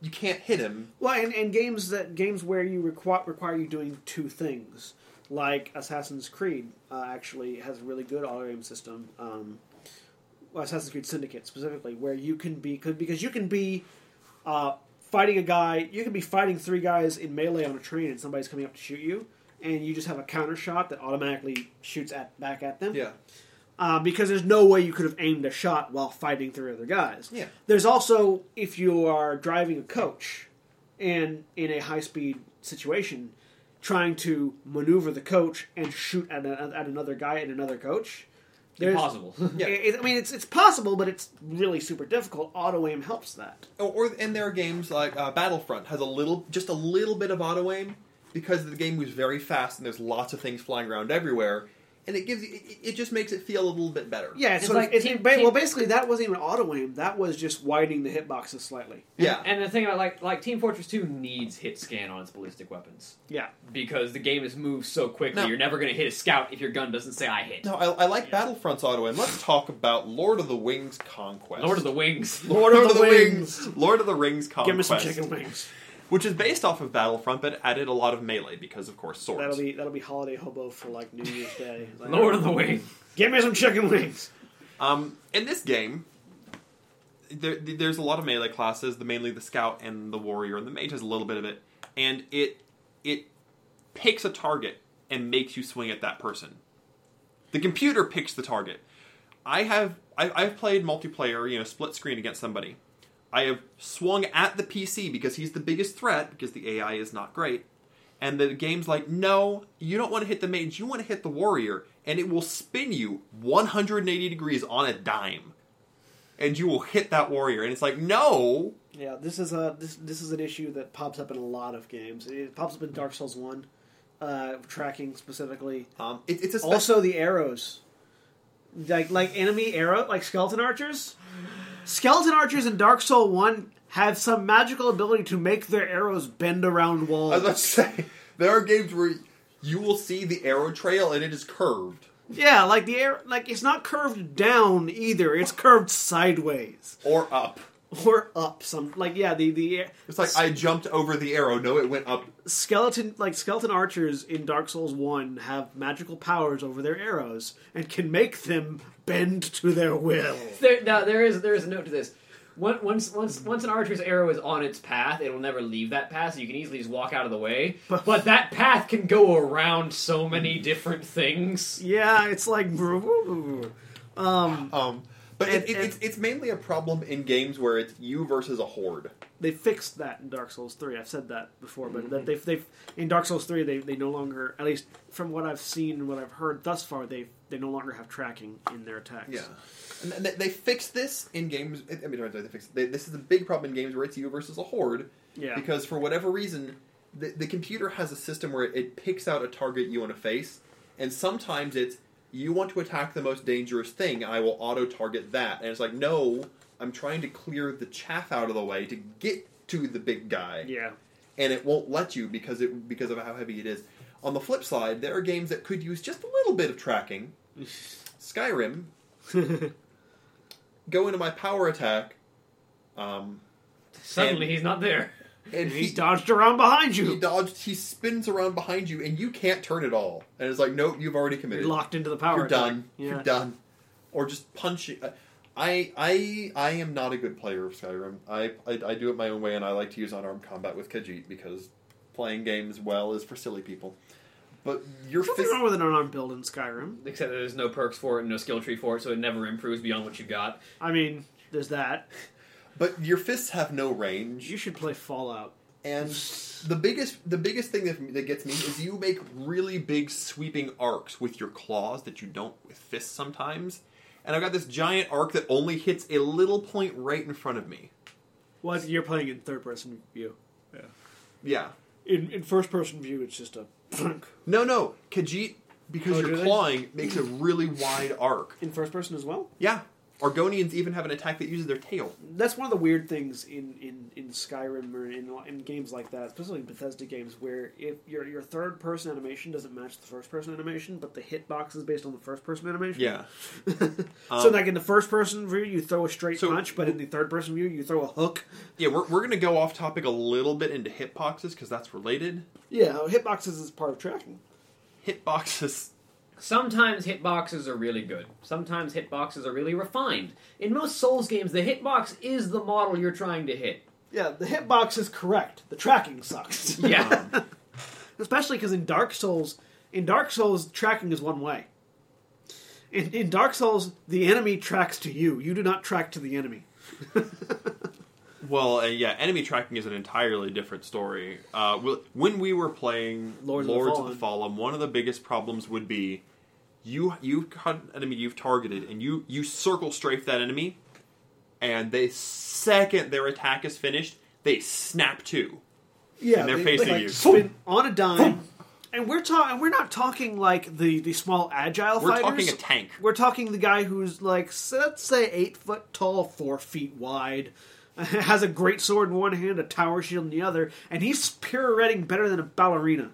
you can't hit him. Well, and, and games that games where you requ- require you doing two things, like Assassin's Creed uh, actually has a really good auto-aim system. Um, well, Assassin's Creed Syndicate specifically, where you can be... Because you can be uh, fighting a guy... You can be fighting three guys in melee on a train and somebody's coming up to shoot you, and you just have a counter shot that automatically shoots at back at them. Yeah. Uh, because there's no way you could have aimed a shot while fighting three other guys. Yeah. There's also, if you are driving a coach and in a high-speed situation, trying to maneuver the coach and shoot at, a, at another guy and another coach. Impossible. yeah. it, I mean, it's it's possible, but it's really super difficult. Auto-aim helps that. Oh, or and there are games like uh, Battlefront has a little, just a little bit of auto-aim because the game moves very fast and there's lots of things flying around everywhere. And it gives it, it just makes it feel a little bit better. Yeah, it's, it's like of, it's team, ba- team, well, basically that wasn't even auto aim. That was just widening the hitboxes slightly. Yeah, and, and the thing about like like Team Fortress two needs hit scan on its ballistic weapons. Yeah, because the game is moved so quickly, now, you're never going to hit a scout if your gun doesn't say "I hit." No, I, I like yeah. Battlefront's auto aim. Let's talk about Lord of the Wings Conquest. Lord of the Wings. Lord, Lord of the, the Wings. Wings. Lord of the Rings Conquest. Give me some chicken wings. Which is based off of Battlefront, but added a lot of melee because, of course, swords. That'll be that'll be holiday hobo for like New Year's Day. Like, Lord of the Wings, give me some chicken wings. Um, in this game, there, there's a lot of melee classes. The mainly the scout and the warrior and the mage has a little bit of it, and it it picks a target and makes you swing at that person. The computer picks the target. I have I, I've played multiplayer, you know, split screen against somebody. I have swung at the P C because he's the biggest threat, because the A I is not great. And the game's like, no, you don't want to hit the mage, you want to hit the warrior. And it will spin you one hundred eighty degrees on a dime. And you will hit that warrior. And it's like, no! Yeah, this is a this this is an issue that pops up in a lot of games. It pops up in Dark Souls one, uh, tracking specifically. Um, it, it's a spe- Also the arrows. Like, like enemy arrow, like skeleton archers? Skeleton archers in Dark Souls one have some magical ability to make their arrows bend around walls. I was about to say, there are games where you will see the arrow trail and it is curved. Yeah, like the arrow, like it's not curved down either. It's curved sideways or up, or up. Some like yeah, the the it's like I jumped over the arrow. No, it went up. Skeleton like skeleton archers in Dark Souls one have magical powers over their arrows and can make them bend to their will. There, now, there is there is a note to this. Once once once an archer's arrow is on its path, it will never leave that path, so you can easily just walk out of the way. But, but that path can go around so many different things. Yeah, it's like... Um, um, but and, it, it, it's, it's mainly a problem in games where it's you versus a horde. They fixed that in Dark Souls three. I've said that before, but mm-hmm. they've, they've, in Dark Souls three, they they no longer, at least from what I've seen and what I've heard thus far, they they no longer have tracking in their attacks. Yeah, and they, they fixed this in games. I mean, they fixed they, this is a big problem in games where it's you versus a horde. Yeah, because for whatever reason, the, the computer has a system where it, it picks out a target you want to face, and sometimes it's you want to attack the most dangerous thing. I will auto target that, and it's like no. I'm trying to clear the chaff out of the way to get to the big guy. Yeah. And it won't let you because it because of how heavy it is. On the flip side, there are games that could use just a little bit of tracking. Skyrim. Go into my power attack. Um, Suddenly and, he's not there. And he's he, dodged around behind you. He dodged. He spins around behind you, and you can't turn at all. And it's like, nope, you've already committed. You're locked into the power You're attack. You're done. Yeah. You're done. Or just punching... Uh, I I I am not a good player of Skyrim. I, I I do it my own way, and I like to use unarmed combat with Khajiit because playing games well is for silly people. But you're There's nothing fi- wrong with an unarmed build in Skyrim, except that there's no perks for it and no skill tree for it, so it never improves beyond what you got. I mean, there's that. But your fists have no range. You should play Fallout. And the biggest the biggest thing that that gets me is you make really big sweeping arcs with your claws that you don't with fists sometimes. And I've got this giant arc that only hits a little point right in front of me. Well, you're playing in third-person view. Yeah. Yeah. In, in first-person view, it's just a... no, no. Khajiit, because oh, you're clawing, makes a really wide arc. In first-person as well? Yeah. Argonians even have an attack that uses their tail. That's one of the weird things in, in, in Skyrim or in, in games like that, especially Bethesda games, where if your your third person animation doesn't match the first person animation, but the hitbox is based on the first person animation. Yeah. so um, like in the first person view, you throw a straight so punch, but in the third person view, you throw a hook. Yeah, we're we're gonna go off topic a little bit into hitboxes because that's related. Yeah, hitboxes is part of tracking. Hitboxes. Sometimes hitboxes are really good. Sometimes hitboxes are really refined. In most Souls games, the hitbox is the model you're trying to hit. Yeah, the hitbox is correct. The tracking sucks. Yeah. Especially because in Dark Souls, in Dark Souls, tracking is one way. In, in Dark Souls, the enemy tracks to you. You do not track to the enemy. Well, uh, yeah, enemy tracking is an entirely different story. Uh, when we were playing Lords, Lords of, the of the Fallen, one of the biggest problems would be you you've got an enemy you've targeted, and you, you circle strafe that enemy, and the second their attack is finished, they snap to. Yeah, and they're they, facing like, you spin on a dime. And we're talking. We're not talking like the, the small agile we're fighters. We're talking a tank. We're talking the guy who's like, let's say, eight foot tall, four feet wide. Has a great sword in one hand, a tower shield in the other, and he's pirouetting better than a ballerina.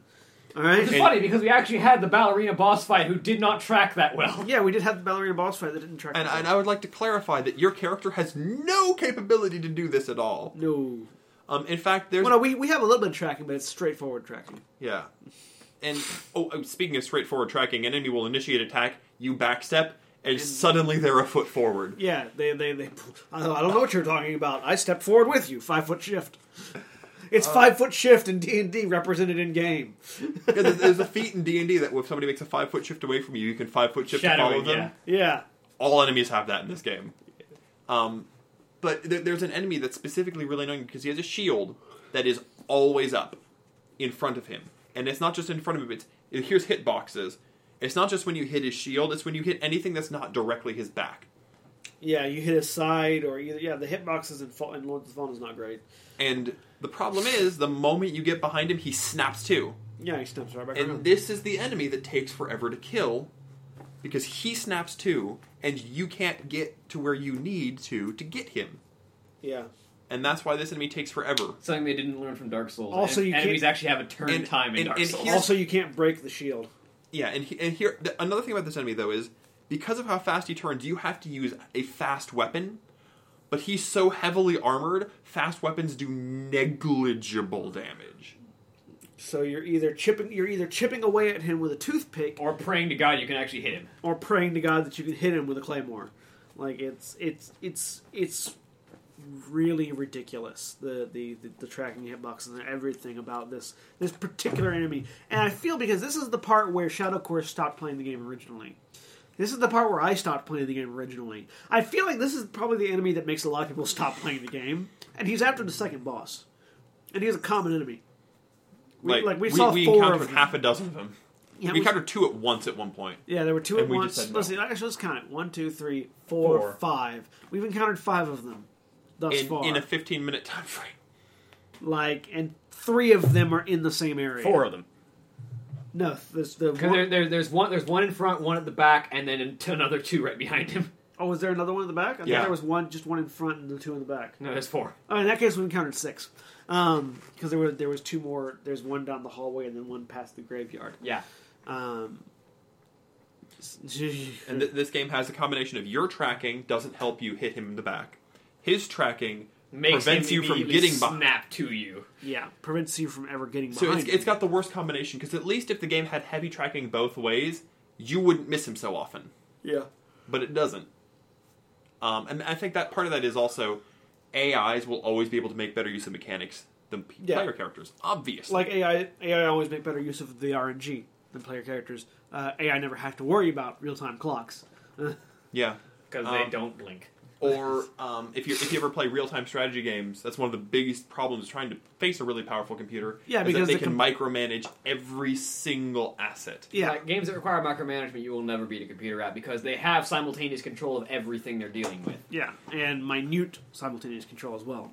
All right? Which is funny, because we actually had the ballerina boss fight who did not track that well. Yeah, we did have the ballerina boss fight that didn't track and, that well. And I would like to clarify that your character has no capability to do this at all. No. Um, in fact, there's... Well, no, we, we have a little bit of tracking, but it's straightforward tracking. Yeah. And, oh, speaking of straightforward tracking, an enemy will initiate attack, you backstep, And, and suddenly they're a foot forward. Yeah, they, they, they... I don't know what you're talking about. I stepped forward with you. Five foot shift. It's uh, five foot shift in D and D represented in game. Yeah, there's a feat in D and D that if somebody makes a five foot shift away from you, you can five foot shift Shadowing, to follow them. Yeah. yeah. All enemies have that in this game. Um, but th- there's an enemy that's specifically really annoying because he has a shield that is always up in front of him. And it's not just in front of him. It's here's hitboxes. It's not just when you hit his shield, it's when you hit anything that's not directly his back. Yeah, you hit his side, or either, yeah, the hitboxes in, in Lords of the Fallen is not great. And the problem is, the moment you get behind him, he snaps too. Yeah, he snaps right back around. And this is the enemy that takes forever to kill, because he snaps too, and you can't get to where you need to to get him. Yeah. And that's why this enemy takes forever. Something they didn't learn from Dark Souls. Also, and, you enemies actually have a turn and, time in and, Dark and Souls. Also, you can't break the shield. Yeah, and, he, and here the, another thing about this enemy though is because of how fast he turns, you have to use a fast weapon. But he's so heavily armored, fast weapons do negligible damage. So you're either chipping you're either chipping away at him with a toothpick, or praying to God you can actually hit him, or praying to God that you can hit him with a claymore. Like it's it's it's it's really ridiculous the the, the, the tracking hitboxes and everything about this this particular enemy. And I feel because this is the part where Shadow Core stopped playing the game originally. This is the part where I stopped playing the game originally. I feel like this is probably the enemy that makes a lot of people stop playing the game. And he's after the second boss. And he's a common enemy. We, like, like we, we saw we four encountered of them. half a dozen of them. Yeah, we, we encountered two at once at one point. Yeah, there were two and at we once. Just no. Let's see, actually, let's count it. One, two, three, four, four. five. We've encountered five of them. Thus in, far. in a fifteen-minute time frame. Like, and three of them are in the same area. Four of them. No, there's the one... There, there, there's one. There's one in front, one at the back, and then another two right behind him. Oh, was there another one at the back? I yeah. thought there was one, just one in front and the two in the back. No, there's four. Oh, in that case, we encountered six, because um, there were there was two more. There's one down the hallway and then one past the graveyard. Yeah. Um. And th- this game has a combination of your tracking doesn't help you hit him in the back. His tracking Makes prevents you from getting behind. Snap to you. Yeah, prevents you from ever getting behind. So it's, it's got the worst combination, because at least if the game had heavy tracking both ways, you wouldn't miss him so often. Yeah. But it doesn't. Um, and I think that part of that is also A Is will always be able to make better use of mechanics than yeah. player characters, obviously. Like A I, A I always make better use of the R N G than player characters. Uh, A I never have to worry about real-time clocks. yeah. Because um, they don't blink. Or um, if you if you ever play real-time strategy games, that's one of the biggest problems trying to face a really powerful computer. Yeah, because is that they the can com- micromanage every single asset. Yeah, like games that require micromanagement, you will never beat a computer at because they have simultaneous control of everything they're dealing with. Yeah, and minute simultaneous control as well.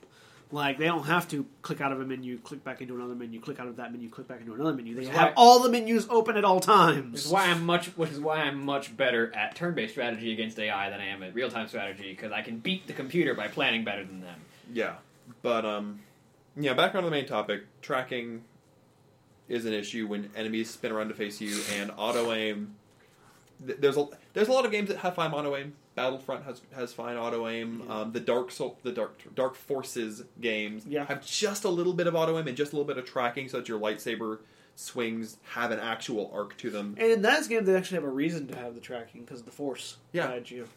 Like, they don't have to click out of a menu, click back into another menu, click out of that menu, click back into another menu. They which have I, all the menus open at all times. Which is why I'm much, which is why I'm much better at turn-based strategy against A I than I am at real-time strategy, because I can beat the computer by planning better than them. Yeah, but um, yeah. Back on to the main topic, tracking is an issue when enemies spin around to face you, and auto aim. There's a there's a lot of games that have fine auto aim. Battlefront has has fine auto aim. Yeah. Um, the Dark Soul, the Dark Dark Forces games yeah. have just a little bit of auto aim and just a little bit of tracking, so that your lightsaber swings have an actual arc to them. And in that game, they actually have a reason to have the tracking because of the Force. Yeah, guide you.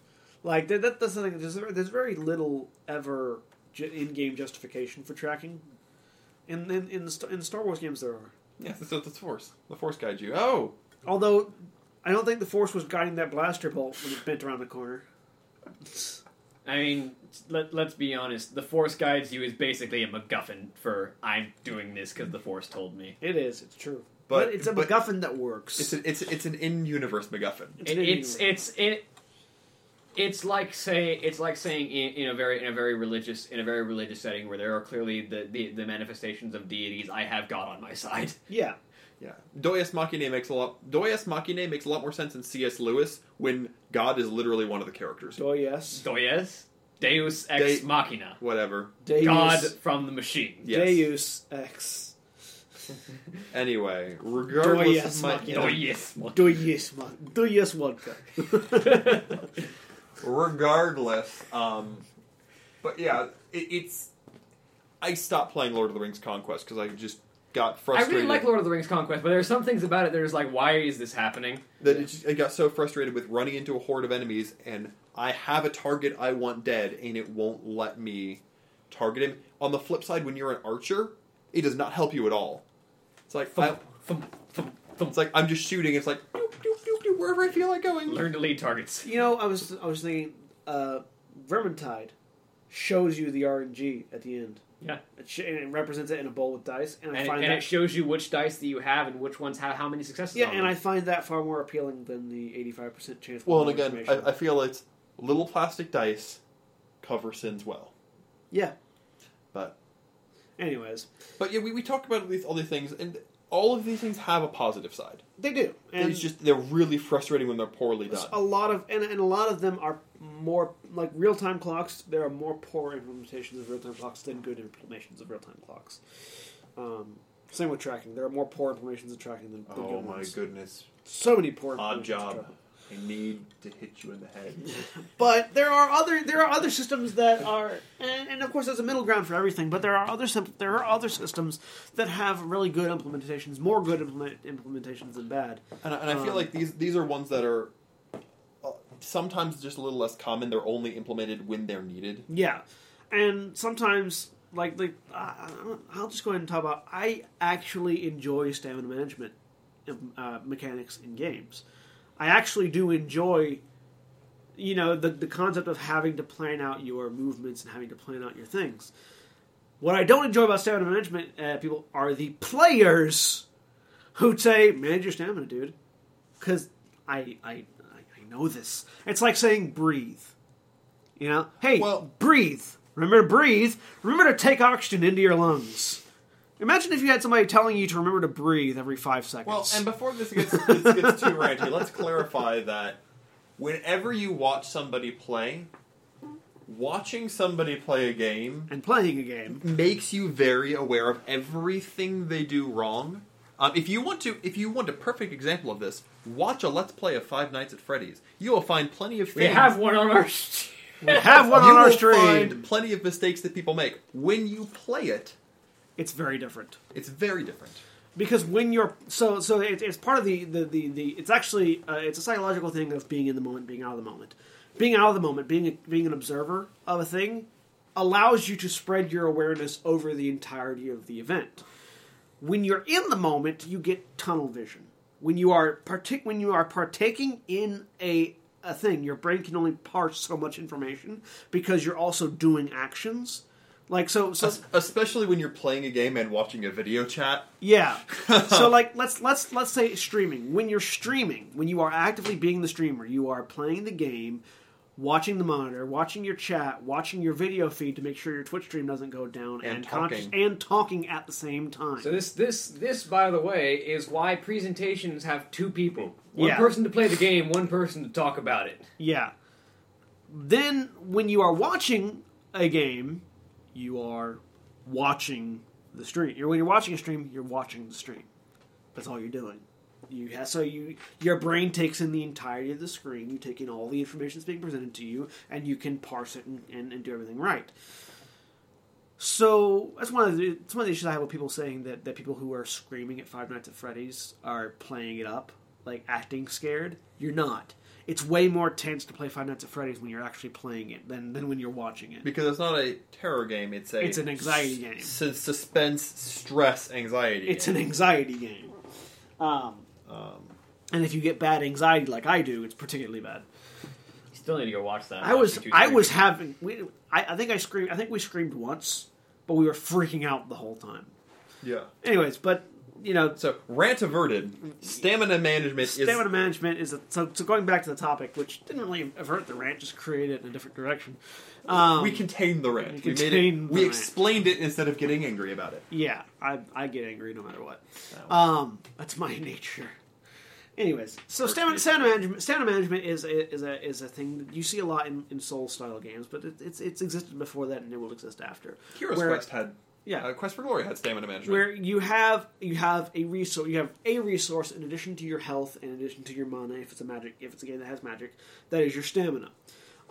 Like that, that that's the thing. There's, there's very little ever in-game justification for tracking. And in, in in in Star Wars games, there are. Yeah, so it's the Force. The Force guides you. Oh, although. I don't think the Force was guiding that blaster bolt when it bent around the corner. I mean, let, let's be honest. The Force guides you is basically a MacGuffin for I'm doing this because the Force told me. It is. It's true. But, but it's a but MacGuffin that works. It's a, it's it's an in-universe MacGuffin. It's it, an it's, it's it. It's like say it's like saying in, in a very in a very religious in a very religious setting where there are clearly the, the, the manifestations of deities. I have God on my side. Yeah. Yeah, Deus Machina makes a lot. Deus Machina makes a lot more sense in C S. Lewis when God is literally one of the characters. Deus, Deus, Deus ex De- Machina, whatever. Deus. God from the machine. Yes. Deus ex. Anyway, regardless of my Deus Machina, Deus Machina, Deus Machina. Regardless, um, but yeah, it, it's. I stopped playing Lord of the Rings Conquest because I just. Got frustrated. I really like Lord of the Rings Conquest, but there's some things about it that is like, why is this happening? That it, just, it got so frustrated with running into a horde of enemies, and I have a target I want dead, and it won't let me target him. On the flip side, when you're an archer, it does not help you at all. It's like thump, I, thump, thump, thump. It's like I'm just shooting. It's like doop, doop, doop, doop, wherever I feel like going. Learn to lead targets. You know, I was I was thinking, uh, Vermintide shows you the R N G at the end. Yeah, it sh- and it represents it in a bowl with dice, and, I and, find it, and that it shows you which dice that you have and which ones have how many successes. Yeah, on and them. I find that far more appealing than the eighty-five percent chance. Well, and again, I, I feel it's little plastic dice cover sins well. Yeah, but anyways, but yeah, we we talk about all these, all these things, and all of these things have a positive side. They do, and it's just they're really frustrating when they're poorly done. A lot of and, and a lot of them are. More like real time clocks, there are more poor implementations of real time clocks than good implementations of real time clocks. Um, same with tracking, there are more poor implementations of tracking than, than oh good ones. Oh my goodness! So many poor. Oddjob. I need to hit you in the head. But there are other there are other systems that are, and, and of course there's a middle ground for everything. But there are other there are other systems that have really good implementations, more good implement, implementations than bad. And, and I um, feel like these these are ones that are. Sometimes just a little less common. They're only implemented when they're needed. Yeah, and sometimes like like uh, I'll just go ahead and talk about. I actually enjoy stamina management uh, mechanics in games. I actually do enjoy, you know, the the concept of having to plan out your movements and having to plan out your things. What I don't enjoy about stamina management uh, people are the players who say, "Manage your stamina, dude," because I I. know this. It's like saying breathe. You know? Hey, well, breathe. Remember to breathe. Remember to take oxygen into your lungs. Imagine if you had somebody telling you to remember to breathe every five seconds. Well, and before this gets, this gets too ranty, let's clarify that whenever you watch somebody play, watching somebody play a game... And playing a game. ...makes you very aware of everything they do wrong. Um, if you want to, if you want a perfect example of this, watch a Let's Play of Five Nights at Freddy's. You will find plenty of things. We have one on our stream. We have one on our stream. You will find plenty of mistakes that people make. When you play it... It's very different. It's very different. Because when you're... So so it, it's part of the... the, the, the it's actually... Uh, it's a psychological thing of being in the moment, being out of the moment. Being out of the moment, being a, being an observer of a thing, allows you to spread your awareness over the entirety of the event. When you're in the moment, you get tunnel vision. When you are partic- when you are partaking in a a thing, your brain can only parse so much information because you're also doing actions. Like so, so especially when you're playing a game and watching a video chat. Yeah. So like let's let's let's say streaming. When you're streaming, when you are actively being the streamer, you are playing the game. watching the monitor, watching your chat, watching your video feed to make sure your Twitch stream doesn't go down, and, and talking and talking at the same time. So this this this by the way is why presentations have two people. One yeah. person to play the game, one person to talk about it. Yeah. Then when you are watching a game, you are watching the stream. You're, when you're watching a stream, you're watching the stream. That's all you're doing. You have, so you your brain takes in the entirety of the screen. You take in all the information that's being presented to you, and you can parse it and, and, and do everything right. So that's one of the that's one of the issues I have with people saying that, that people who are screaming at Five Nights at Freddy's are playing it up, like acting scared. You're not. It's way more tense to play Five Nights at Freddy's when you're actually playing it than, than when you're watching it. Because it's not a terror game. It's a it's an anxiety game. Su- suspense, stress, anxiety. It's game. an anxiety game. Um, um, and if you get bad anxiety like I do, it's particularly bad. You still need to go watch that. I was I was having. We, I, I think I screamed. I think we screamed once, but we were freaking out the whole time. Yeah. Anyways, but. You know, so rant averted. Stamina management. Stamina is... Stamina management is a, so. So going back to the topic, which didn't really avert the rant, just created it in a different direction. Um, we contained the rant. We, we, made it, the we rant. explained it instead of getting angry about it. Yeah, I I get angry no matter what. Um, that's my nature. Anyways, so stamina, stamina management. Stamina management is a, is a is a thing that you see a lot in, in Souls style games, but it, it's it's existed before that and it will exist after. Heroes Where, Quest had. Yeah, uh, Quest for Glory had stamina management, where you have you have a resource, you have a resource in addition to your health, in addition to your mana. If it's a magic, if it's a game that has magic, that is your stamina.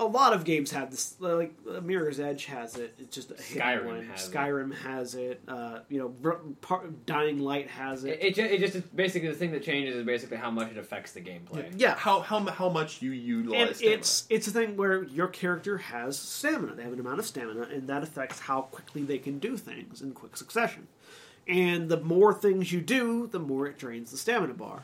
A lot of games have this, like Mirror's Edge has it. It's just a Skyrim one. Has Skyrim it. has it. Uh, you know, Dying Light has it. It, it, it just it's basically the thing that changes is basically how much it affects the gameplay. Yeah, how how how much you utilize. And stamina. it's it's a thing where your character has stamina. They have an amount of stamina, and that affects how quickly they can do things in quick succession. And the more things you do, the more it drains the stamina bar.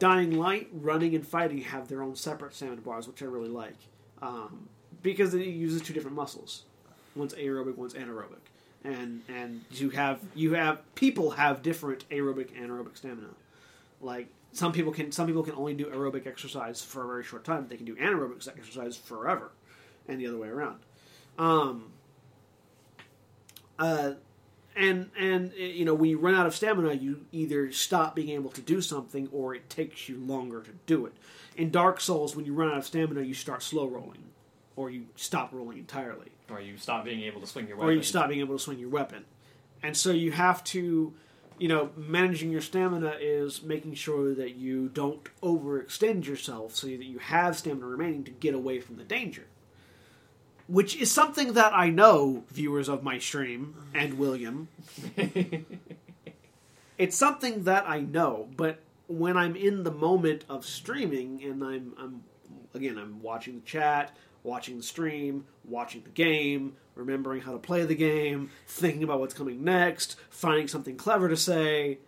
Dying Light, running and fighting have their own separate stamina bars, which I really like. Um, because it uses two different muscles, one's aerobic, one's anaerobic, and and you have you have people have different aerobic and anaerobic stamina. Like some people can some people can only do aerobic exercise for a very short time. They can do anaerobic exercise forever, and the other way around. Um, uh, and and you know when you run out of stamina, you either stop being able to do something or it takes you longer to do it. In Dark Souls, when you run out of stamina, you start slow rolling, or you stop rolling entirely, or you stop being able to swing your weapon, or you stop being able to swing your weapon, and so you have to, you know, managing your stamina is making sure that you don't overextend yourself, so that you have stamina remaining to get away from the danger, which is something that I know, viewers of my stream and William, it's something that I know, but. When I'm in the moment of streaming and I'm, I'm, again, I'm watching the chat, watching the stream, watching the game, remembering how to play the game, thinking about what's coming next, finding something clever to say,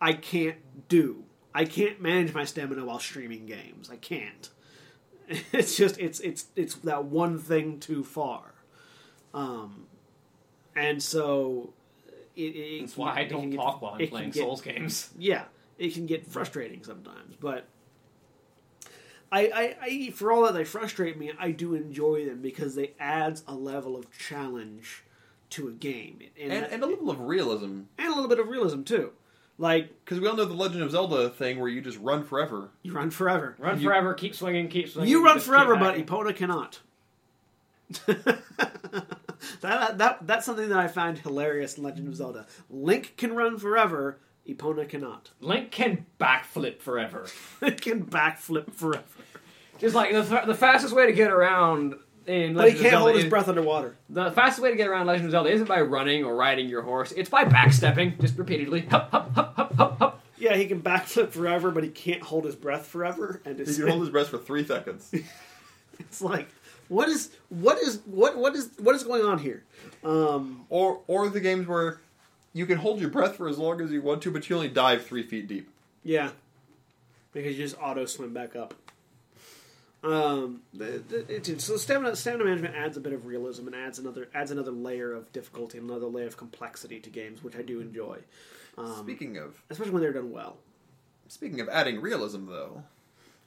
I can't do. I can't manage my stamina while streaming games. I can't. It's just, it's, it's, it's that one thing too far. Um, and so... It, it, That's why I don't talk while I'm playing Souls games. Yeah. It can get frustrating sometimes, but I, I, I, for all that they frustrate me, I do enjoy them because they adds a level of challenge to a game and, and, that, and a level of realism and a little bit of realism too, like because we all know the Legend of Zelda thing where you just run forever. You run forever, run you, forever, keep swinging, keep swinging. You run forever, but Epona cannot. that that that's something that I find hilarious in Legend of Zelda. Link can run forever. Epona cannot. Link can backflip forever. Link can backflip forever. Just like the th- the fastest way to get around in Legend of Zelda... But he can't hold his breath underwater. The fastest way to get around Legend of Zelda isn't by running or riding your horse. It's by backstepping, just repeatedly. Hup, hup, hup, hup, hup, hup. Yeah, he can backflip forever, but he can't hold his breath forever. And he can hold his breath for three seconds. It's like... What is... What is... What, what is... What is going on here? Um, or Or the games where... You can hold your breath for as long as you want to, but you only dive three feet deep. Yeah. Because you just auto-swim back up. Um, the, the, it, so stamina, stamina management adds a bit of realism and adds another adds another layer of difficulty and another layer of complexity to games, which I do enjoy. Um, speaking of... Especially when they're done well. Speaking of adding realism, though...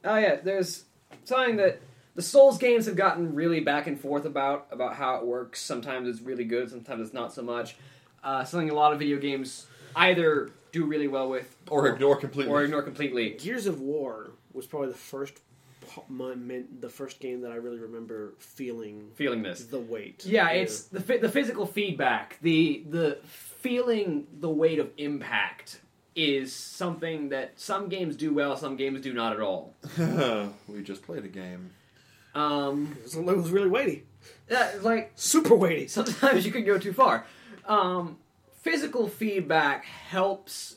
Oh, yeah, there's something that... the Souls games have gotten really back and forth about, about how it works. Sometimes it's really good, sometimes it's not so much. Uh, something a lot of video games either do really well with... Or, or ignore completely. Or ignore completely. Gears of War was probably the first... the first game that I really remember feeling feeling this the weight. Yeah, yeah. It's the the physical feedback, the the feeling the weight of impact is something that some games do well, some games do not at all. We just played a game. Um, it was, it was really weighty. Yeah, it's like super weighty. Sometimes you can go too far. Um, physical feedback helps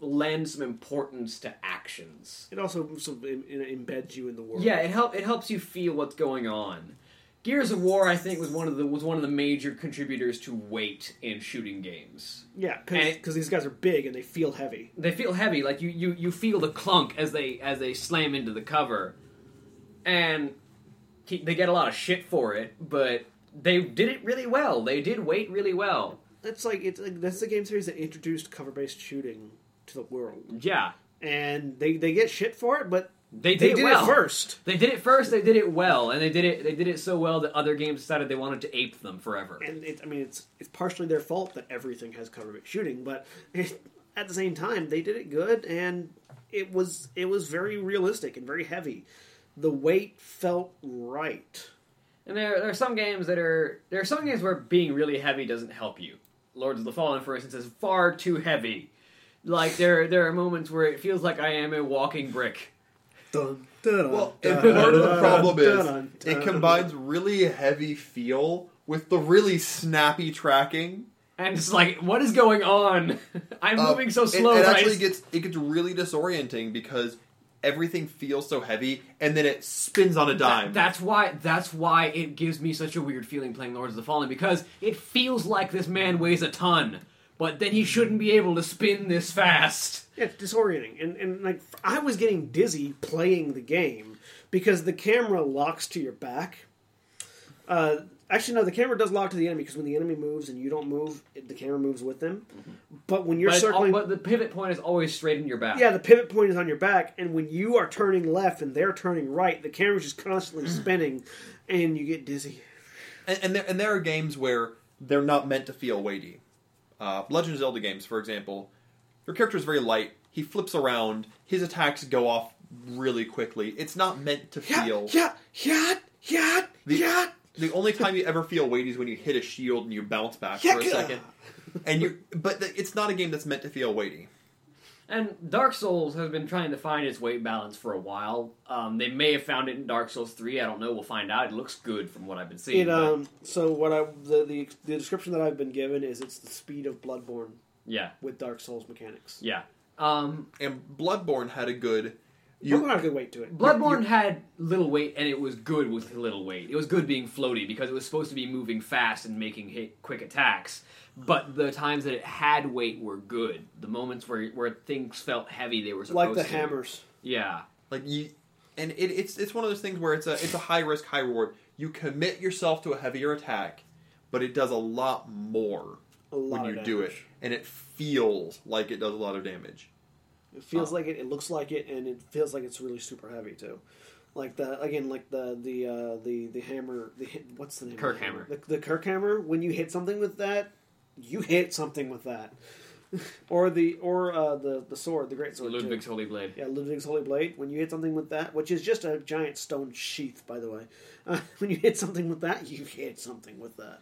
lend some importance to actions. It also embeds you in the world. Yeah, it help it helps you feel what's going on. Gears of War, I think, was one of the was one of the major contributors to weight in shooting games. Yeah, because these guys are big and they feel heavy. They feel heavy, like you, you, you feel the clunk as they as they slam into the cover, and they get a lot of shit for it. But they did it really well. They did weight really well. That's like it's like, that's the game series that introduced cover-based shooting to the world. Yeah. And they, they get shit for it, but they did, they did well. it first. They did it first, they did it well, and they did it they did it so well that other games decided they wanted to ape them forever. And it, I mean, it's it's partially their fault that everything has cover-based shooting, but it, at the same time, they did it good, and it was it was very realistic and very heavy. The weight felt right. And there, there are some games that are... There are some games where being really heavy doesn't help you. Lords of the Fallen, for instance, is far too heavy. Like, there there are moments where it feels like I am a walking brick. Dun, dun, well, dun, and part dun, of the problem dun, is dun, dun, it combines really heavy feel with the really snappy tracking. And it's like, what is going on? I'm uh, moving so slow. It, it actually I... gets it gets really disorienting because everything feels so heavy, and then it spins on a dime. That, that's why that's why it gives me such a weird feeling playing Lords of the Fallen, because it feels like this man weighs a ton. But then he shouldn't be able to spin this fast. Yeah, it's disorienting. And, and like I was getting dizzy playing the game because the camera locks to your back. Uh, actually, no, the camera does lock to the enemy because when the enemy moves and you don't move, it, the camera moves with them. Mm-hmm. But when you're but circling... All, but the pivot point is always straight in your back. Yeah, the pivot point is on your back. And when you are turning left and they're turning right, the camera's just constantly spinning and you get dizzy. And, and, there, and there are games where they're not meant to feel weighty. Uh, Legend of Zelda games, for example, your character is very light, he flips around, his attacks go off really quickly. It's not meant to feel... Yeah, yeah, yeah, the, yeah. The only time you ever feel weighty is when you hit a shield and you bounce back yeah, for a second. And you, But the, it's not a game that's meant to feel weighty. And Dark Souls has been trying to find its weight balance for a while. Um, they may have found it in Dark Souls three. I don't know. We'll find out. It looks good from what I've been seeing. It, um, so what I the, the the description that I've been given is it's the speed of Bloodborne. Yeah. With Dark Souls mechanics. Yeah. Um, and Bloodborne had a good... You, Bloodborne had a good weight to it. Bloodborne you, had little weight, and it was good with little weight. It was good being floaty, because it was supposed to be moving fast and making hit quick attacks. But the times that it had weight were good. The moments where where things felt heavy, they were supposed to. Like the to. hammers. Yeah. Like you, and it, it's it's one of those things where it's a it's a high risk, high reward. You commit yourself to a heavier attack, but it does a lot more a lot when you do it, and it feels like it does a lot of damage. It feels oh. like it. It looks like it, and it feels like it's really super heavy too. Like the again, like the the uh, the the hammer. The what's the name? Kirkhammer. The, the Kirkhammer. When you hit something with that. You hit something with that, or the or uh, the the sword, the great sword, Ludwig's too. Holy Blade. Yeah, Ludwig's Holy Blade. When you hit something with that, which is just a giant stone sheath, by the way, uh, when you hit something with that, you hit something with that.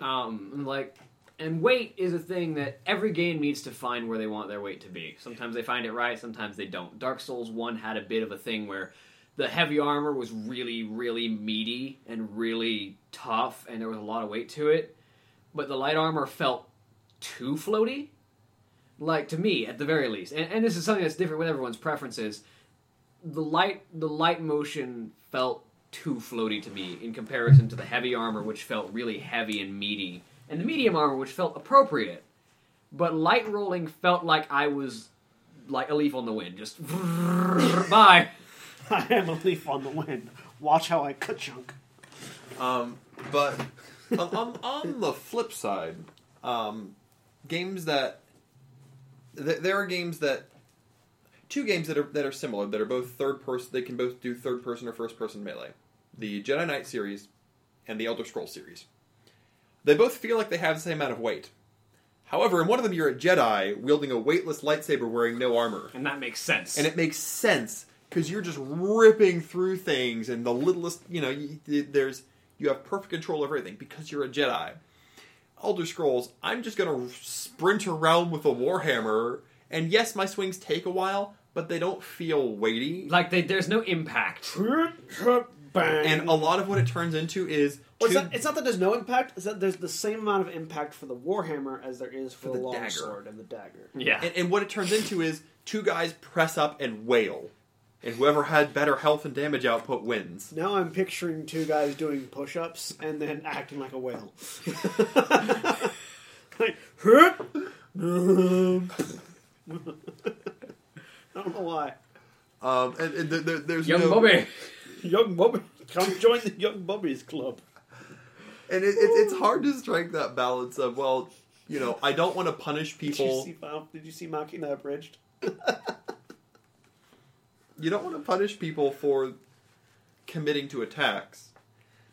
um, like, and weight is a thing that every game needs to find where they want their weight to be. Sometimes they find it right, sometimes they don't. Dark Souls one had a bit of a thing where the heavy armor was really, really meaty and really tough, and there was a lot of weight to it. But the light armor felt too floaty, like to me, at the very least. And, and this is something that's different with everyone's preferences. The light, the light motion felt too floaty to me in comparison to the heavy armor, which felt really heavy and meaty, and the medium armor, which felt appropriate. But light rolling felt like I was like a leaf on the wind, just bye. I am a leaf on the wind. Watch how I cut chunk. Um, but. on, on, on the flip side, um, games that... Th- there are games that two games that are that are similar, that are both third person. They can both do third person or first person melee. The Jedi Knight series and the Elder Scrolls series. They both feel like they have the same amount of weight. However, in one of them, you're a Jedi wielding a weightless lightsaber wearing no armor. And that makes sense. And it makes sense, because you're just ripping through things, and the littlest, you know, there's you have perfect control over everything, because you're a Jedi. Elder Scrolls, I'm just going to sprint around with a warhammer, and yes, my swings take a while, but they don't feel weighty. Like, they, there's no impact. Bang. And a lot of what it turns into is... Well, it's, not, it's not that there's no impact, it's that there's the same amount of impact for the warhammer as there is for, for the, the longsword and the dagger. Yeah. And, and what it turns into is two guys press up and wail. And whoever had better health and damage output wins. Now I'm picturing two guys doing push-ups and then acting like a whale. Like, huh? I don't know why. Um, and, and there, there, there's Young no... Bobby! Young Bobby, come join the Young Bobby's Club. And it, it, it's hard to strike that balance of, well, you know, I don't want to punish people. Did you see, wow, did you see Machina Abridged? You don't want to punish people for committing to attacks.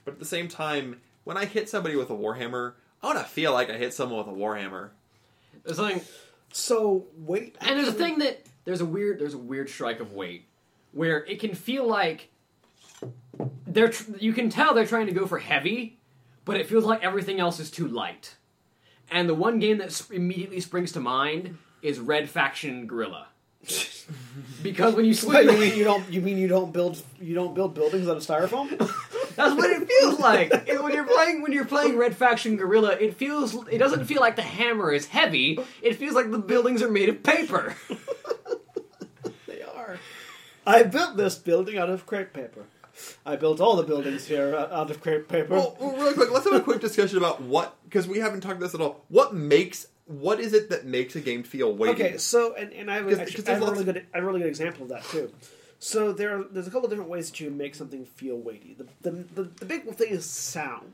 But at the same time, when I hit somebody with a warhammer, I want to feel like I hit someone with a warhammer. There's something... So, wait... And there's a thing that... There's a weird, there's a weird strike of weight, where it can feel like... They're tr- you can tell they're trying to go for heavy, but it feels like everything else is too light. And the one game that sp- immediately springs to mind is Red Faction Guerrilla. Because when you swing, you mean you don't you mean you don't build you don't build buildings out of styrofoam? That's what it feels like. It, when you're playing when you're playing Red Faction Guerrilla, it feels it doesn't feel like the hammer is heavy. It feels like the buildings are made of paper. They are. I built this building out of crepe paper. I built all the buildings here out of crepe paper. Well, really quick, let's have a quick discussion about what, because we haven't talked about this at all. What makes, what is it that makes a game feel weighty? Okay, so, and, and I have, Cause, actually, cause I have a really good, I have a really good example of that, too. So there, there's a couple of different ways that you make something feel weighty. The, the, the, the big thing is sound.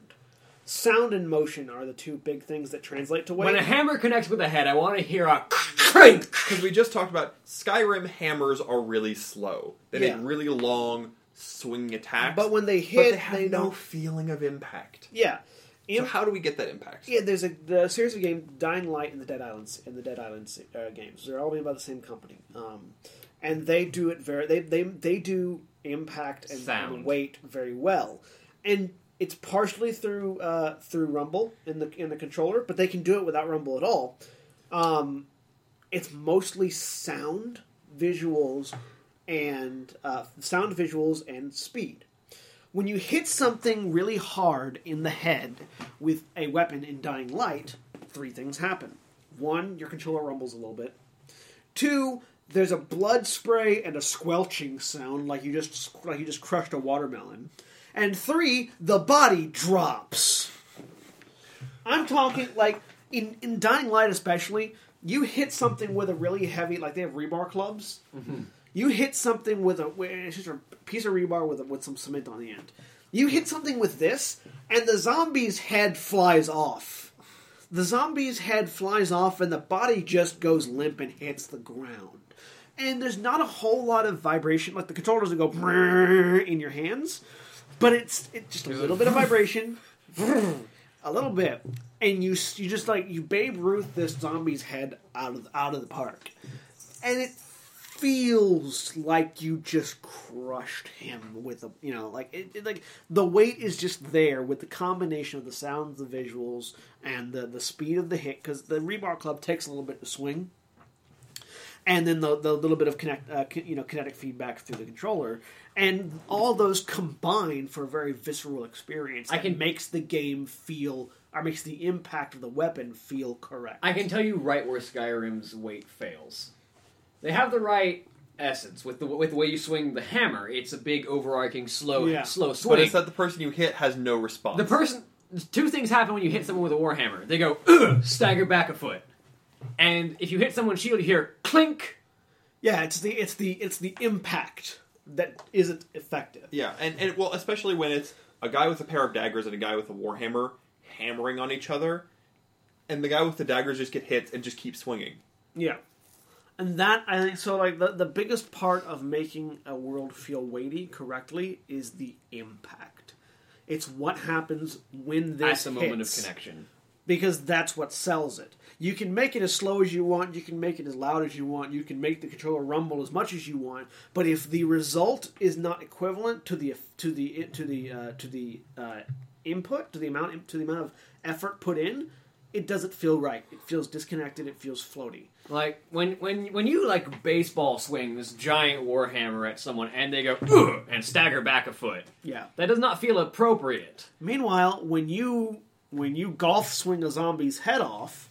Sound and motion are the two big things that translate to weight. When a hammer connects with a head, I want to hear a crank. Because we just talked about Skyrim hammers are really slow. They make yeah. really long... swing attacks, but when they hit, but they have they no feeling of impact. Yeah, Imp- so how do we get that impact? Yeah, there's a the series of games, Dying Light and the Dead Islands, and the Dead Islands uh, games. They're all made by the same company, um, and they do it very. They they they do impact and Sound. weight very well, and it's partially through uh, through rumble in the in the controller, but they can do it without rumble at all. Um, it's mostly sound visuals. And uh, sound visuals and speed. When you hit something really hard in the head with a weapon in Dying Light, three things happen. One, your controller rumbles a little bit. Two, there's a blood spray and a squelching sound like you just like you just crushed a watermelon. And three, the body drops. I'm talking like in, in Dying Light especially, you hit something with a really heavy, like they have rebar clubs. Mm-hmm. You hit something with a, it's just a piece of rebar with a, with some cement on the end. You hit something with this, and the zombie's head flies off. The zombie's head flies off, and the body just goes limp and hits the ground. And there's not a whole lot of vibration. Like, the controller doesn't go in your hands, but it's it's just a little bit of vibration. A little bit. And you you just, like, you Babe Ruth this zombie's head out of out of the park. And it feels like you just crushed him with a, you know, like it, it, like the weight is just there with the combination of the sounds, the visuals, and the, the speed of the hit, because the rebar club takes a little bit to swing, and then the, the little bit of connect, uh, co- you know, kinetic feedback through the controller, and all those combine for a very visceral experience. I can makes the game feel, or makes the impact of the weapon feel correct. I can tell you right where Skyrim's weight fails. They have the right essence with the with the way you swing the hammer. It's a big, overarching, slow, yeah. slow swing. But it's that the person you hit has no response. The person, two things happen when you hit someone with a warhammer. They go ugh, stagger back a foot, and if you hit someone's shield, you hear clink. Yeah, it's the it's the it's the impact that isn't effective. Yeah, and and well, especially when it's a guy with a pair of daggers and a guy with a warhammer hammering on each other, and the guy with the daggers just get hit and just keep swinging. Yeah. And that, I think, so like the, the biggest part of making a world feel weighty correctly is the impact. It's what happens when this hits. At the moment of connection. Because that's what sells it. You can make it as slow as you want, you can make it as loud as you want, you can make the controller rumble as much as you want, but if the result is not equivalent to the to the to the uh, to the uh, input, to the amount to the amount of effort put in, it doesn't feel right. It feels disconnected, it feels floaty. Like when when when you like baseball swing this giant warhammer at someone and they go ugh, and stagger back a foot. Yeah. That does not feel appropriate. Meanwhile, when you When you golf swing a zombie's head off,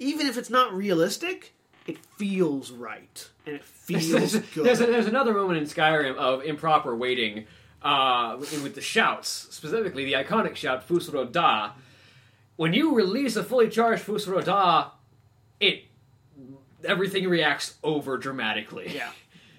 even if it's not realistic, it feels right. And it feels there's, good. There's, a, there's another moment in Skyrim of improper waiting uh, with the shouts, specifically the iconic shout, Fusro Da. When you release a fully charged Fusro Da, it, everything reacts over dramatically. Yeah.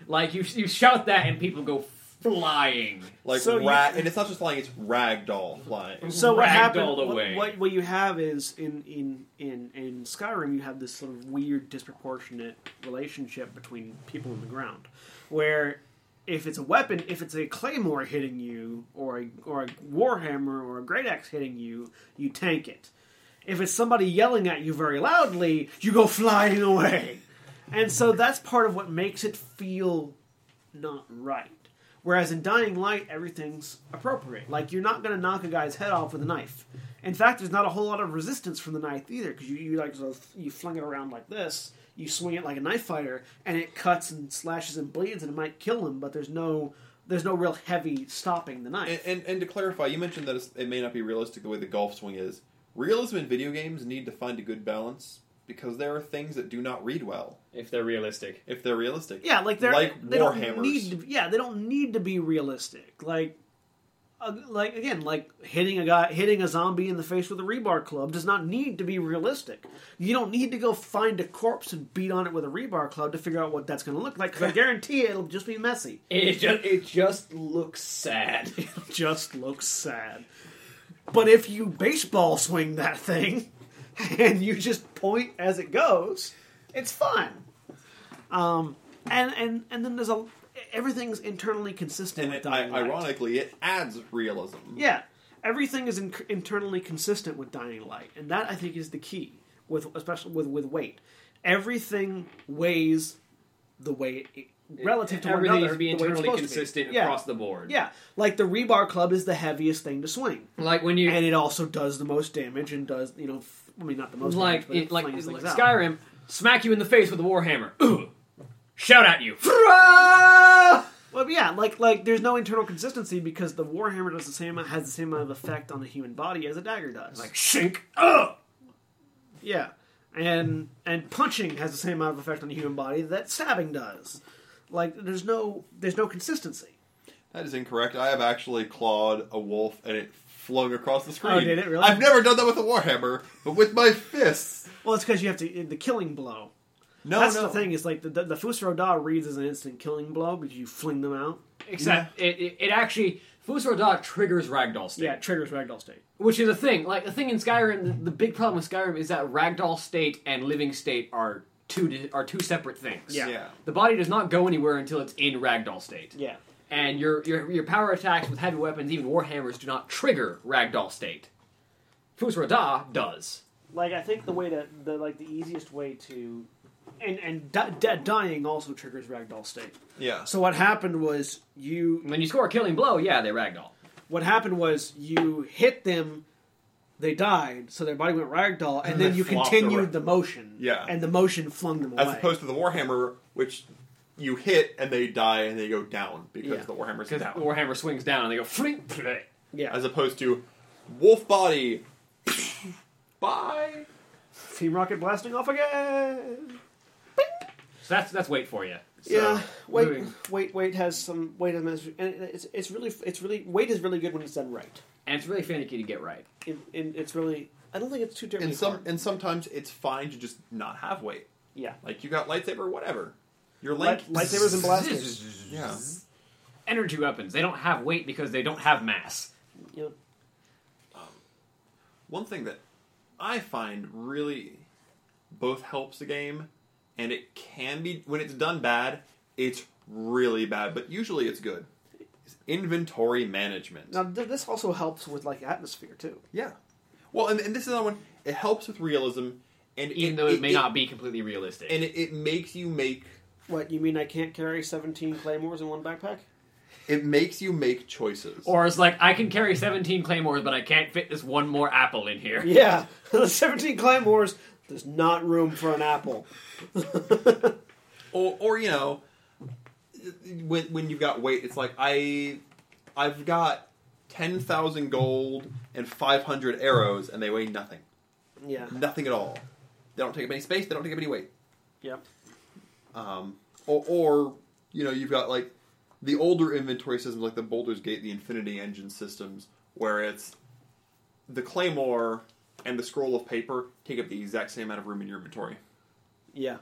Like, you, you shout that and people go flying. Like so ra- you, and it's not just flying; it's ragdoll flying. So what happened? What, what, what you have is in, in in in Skyrim, you have this sort of weird, disproportionate relationship between people on the ground, where if it's a weapon, if it's a claymore hitting you, or a, or a warhammer, or a great axe hitting you, you tank it. If it's somebody yelling at you very loudly, you go flying away. And so that's part of what makes it feel not right. Whereas in Dying Light, everything's appropriate. Like, you're not going to knock a guy's head off with a knife. In fact, there's not a whole lot of resistance from the knife either, because you, you like you fling it around like this, you swing it like a knife fighter, and it cuts and slashes and bleeds, and it might kill him, but there's no there's no real heavy stopping the knife. And, and, and to clarify, you mentioned that it may not be realistic the way the golf swing is. Realism in video games need to find a good balance, because there are things that do not read well. If they're realistic. If they're realistic. Yeah, like they're... Like they Warhammers. Don't need to, yeah, they don't need to be realistic. Like, uh, like again, like hitting a guy, hitting a zombie in the face with a rebar club does not need to be realistic. You don't need to go find a corpse and beat on it with a rebar club to figure out what that's going to look like, because I guarantee you it'll just be messy. It just, it just looks sad. It just looks sad. But if you baseball swing that thing... and you just point as it goes, it's fun. Um, and, and, and then there's a... Everything's internally consistent. And with Dying it, Light. Ironically, it adds realism. Yeah. Everything is in, internally consistent with Dying Light. And that, I think, is the key, with especially with, with weight. Everything weighs the way... It, relative it, to one another. Everything needs to be internally consistent yeah. across the board. Yeah. Like, the rebar club is the heaviest thing to swing. Like, when you... And it also does the most damage and does, you know... I mean, not the most like damage, it, like, it like Skyrim, out. Smack you in the face with a warhammer. Ooh, shout at you. Well, yeah, like like there's no internal consistency because the warhammer does the same has the same amount of effect on the human body as a dagger does. Like shink. Oh, yeah, and and punching has the same amount of effect on the human body that stabbing does. Like there's no there's no consistency. That is incorrect. I have actually clawed a wolf and it flung across the screen. Oh, did it really? I've never done that with a warhammer, but with my fists. Well, it's because you have to the killing blow. No, that's no. the thing. Is like the the, the Fusro Da reads as an instant killing blow because you fling them out. Except yeah. it, it it actually Fusro Da triggers ragdoll state. Yeah, it triggers ragdoll state, which is a thing. Like the thing in Skyrim, the, the big problem with Skyrim is that ragdoll state and living state are two are two separate things. Yeah. yeah, the body does not go anywhere until it's in ragdoll state. Yeah. And your, your your power attacks with heavy weapons, even warhammers, do not trigger ragdoll state. Fusro Da does. Like I think the way to the like the easiest way to, and and di- di- dying also triggers ragdoll state. Yeah. So what happened was you when you score a killing blow, yeah, they ragdoll. What happened was you hit them, they died, so their body went ragdoll, and, and then you continued the, the motion. Yeah. And the motion flung them away. As opposed to the warhammer, which. You hit, and they die, and they go down, because yeah. the Warhammer's down. Because the Warhammer swings down, and they go, flink, play. Yeah. As opposed to, wolf body, bye. Team Rocket blasting off again. So that's that's weight for you. So, yeah, weight, moving. weight, weight has some weight on this, and it's it's really it's really weight is really good when it's done right, and it's really finicky to get right. And it, it, it's really I don't think it's too difficult. And some hard. And sometimes it's fine to just not have weight. Yeah, like you got lightsaber, whatever. Your light, lightsabers and blasters. Yeah. Energy weapons. They don't have weight because they don't have mass. Yep. Um, one thing that I find really both helps the game and it can be, when it's done bad, it's really bad, but usually it's good. It's inventory management. Now, th- this also helps with, like, atmosphere, too. Yeah. Well, and, and this is another one, it helps with realism. And Even it, though it, it may it, not be completely realistic. And it, it makes you make... What, you mean I can't carry seventeen claymores in one backpack? It makes you make choices. Or it's like, I can carry seventeen claymores, but I can't fit this one more apple in here. Yeah. seventeen claymores, there's not room for an apple. or, or, you know, when when you've got weight, it's like, I, I've got ten thousand gold and five hundred arrows, and they weigh nothing. Yeah. Nothing at all. They don't take up any space, they don't take up any weight. Yep. Um, or, or, you know, you've got, like, the older inventory systems, like the Boulder's Gate, the Infinity Engine systems, where it's the claymore and the scroll of paper take up the exact same amount of room in your inventory. Yeah.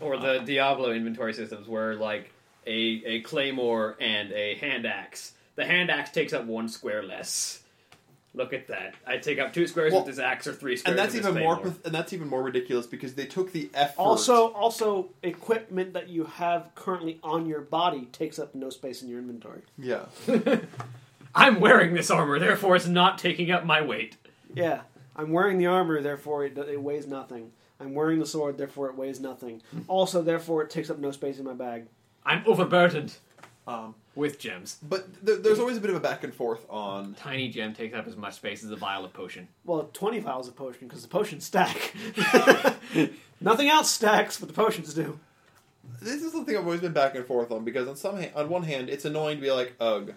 Or the uh, Diablo inventory systems, where, like, a, a claymore and a hand axe. The hand axe takes up one square less. Look at that. I take up two squares well, with this axe or three squares and that's with this even more, and that's even more ridiculous because they took the effort... Also, also, equipment that you have currently on your body takes up no space in your inventory. Yeah. I'm wearing this armor, therefore it's not taking up my weight. Yeah. I'm wearing the armor, therefore it, it weighs nothing. I'm wearing the sword, therefore it weighs nothing. Also, therefore, it takes up no space in my bag. I'm overburdened. Um... With gems. But th- there's always a bit of a back and forth on... Tiny gem takes up as much space as a vial of potion. Well, twenty vials of potion, because the potions stack. Nothing else stacks, but the potions do. This is something I've always been back and forth on, because on some ha- on one hand, it's annoying to be like, ugh.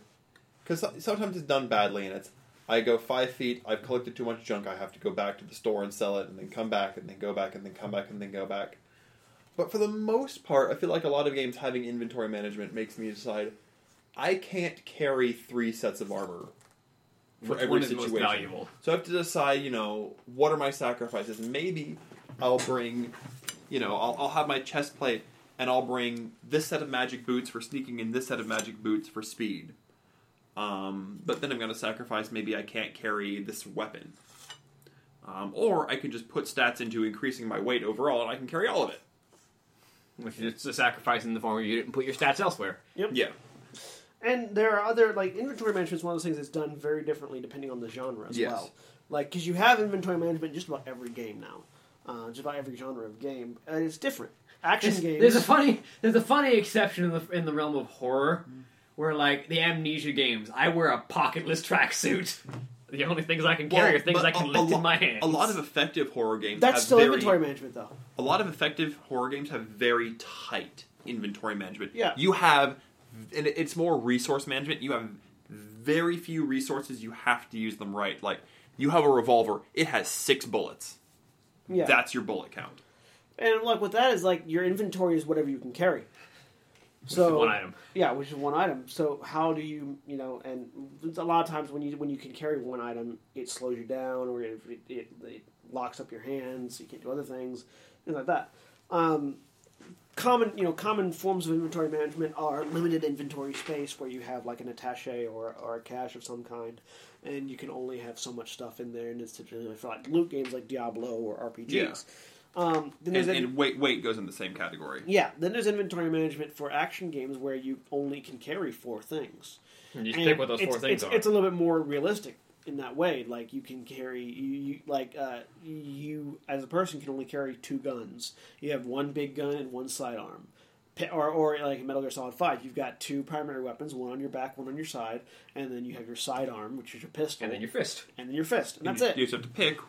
Because so- sometimes it's done badly, and it's, I go five feet, I've collected too much junk, I have to go back to the store and sell it, and then come back, and then go back, and then come back, and then go back. But for the most part, I feel like a lot of games having inventory management makes me decide... I can't carry three sets of armor for every situation. Which one is most valuable? So I have to decide, you know, what are my sacrifices? Maybe I'll bring, you know, I'll, I'll have my chest plate and I'll bring this set of magic boots for sneaking and this set of magic boots for speed. Um, but then I'm going to sacrifice maybe I can't carry this weapon. Um, or I can just put stats into increasing my weight overall and I can carry all of it. Which is a sacrifice in the form where you didn't put your stats elsewhere. Yep. Yeah. And there are other, like, inventory management is one of those things that's done very differently depending on the genre as yes. well. Like, because you have inventory management in just about every game now. Uh, just about every genre of game. And it's different. Action it's, games... There's a funny there's a funny exception in the in the realm of horror, mm. where, like, the Amnesia games, I wear a pocketless tracksuit. The only things I can carry well, are things I can a, lift a lo- in my hands. A lot of effective horror games that's have still very, inventory management, though. A lot of effective horror games have very tight inventory management. Yeah. You have... And it's more resource management. You have very few resources. You have to use them right. Like, you have a revolver. It has six bullets. Yeah. That's your bullet count. And, look, with that is, like, your inventory is whatever you can carry. So, which is one item. Yeah, which is one item. So, how do you, you know, and a lot of times when you when you can carry one item, it slows you down or it, it, it locks up your hands. So you can't do other things. Things like that. Um... Common, you know, common forms of inventory management are limited inventory space where you have like an attaché or, or a cache of some kind, and you can only have so much stuff in there. And it's typically for like loot games like Diablo or R P Gs. Yeah. Um, then and, in- and weight weight goes in the same category. Yeah. Then there's inventory management for action games where you only can carry four things. And you and pick what those four things it's, are. It's a little bit more realistic in that way. Like you can carry, you, you like uh, you as a person can only carry two guns. You have one big gun and one sidearm, or or like in Metal Gear Solid Five, you've got two primary weapons: one on your back, one on your side, and then you have your sidearm, which is your pistol, and then your fist, and then your fist, and, and that's you, it. You just have to pick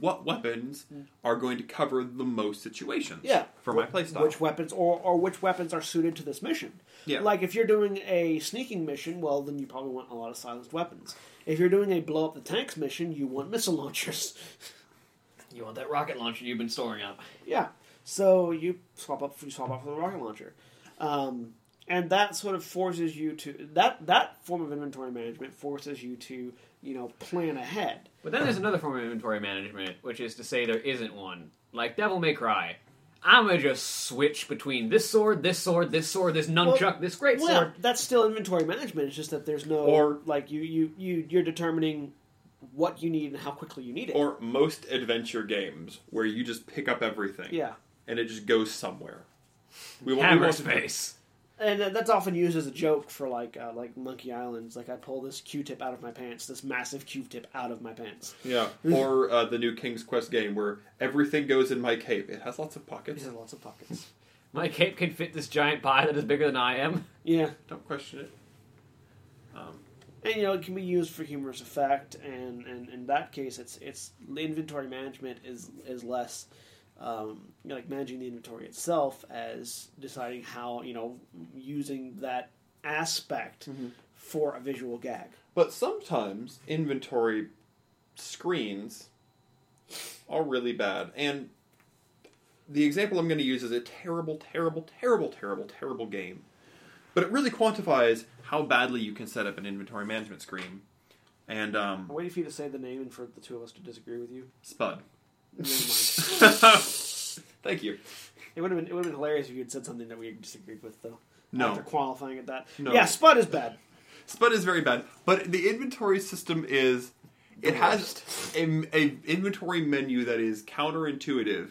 what weapons are going to cover the most situations. Yeah, for my playstyle, which weapons or or which weapons are suited to this mission. Yeah, like if you're doing a sneaking mission, well then you probably want a lot of silenced weapons. If you're doing a blow-up-the-tanks mission, you want missile launchers. You want that rocket launcher you've been storing up. Yeah. So you swap up you swap up for the rocket launcher. Um, and that sort of forces you to... That, that form of inventory management forces you to, you know, plan ahead. But then there's another form of inventory management, which is to say there isn't one. Like Devil May Cry. I'm going to just switch between this sword, this sword, this sword, this nunchuck, well, this great well, sword. That's still inventory management. It's just that there's no... Or, like, you, you, you, you're determining what you need and how quickly you need it. Or most adventure games, where you just pick up everything. Yeah. and it just goes somewhere. We want, Hammer we want space. To... And that's often used as a joke for like uh, like Monkey Islands. Like I pull this Q-tip out of my pants, this massive Q-tip out of my pants. Yeah, or uh, the new King's Quest game where everything goes in my cape. It has lots of pockets. It has lots of pockets. My cape can fit this giant pie that is bigger than I am. Yeah. Don't question it. Um, and, you know, it can be used for humorous effect, and, and in that case, it's it's inventory management is is less, um, you know, like, managing the inventory itself as deciding how, you know, using that aspect mm-hmm. for a visual gag. But sometimes inventory screens are really bad, and... The example I'm going to use is a terrible, terrible, terrible, terrible, terrible game. But it really quantifies how badly you can set up an inventory management screen. And, um... I'm waiting for you to say the name and for the two of us to disagree with you. Spud. Never mind. Thank you. It would have been, it would have been hilarious if you had said something that we disagreed with, though. No. After qualifying at that. No. Yeah, Spud is bad. Spud is very bad. But the inventory system is... It has an inventory menu that is counterintuitive.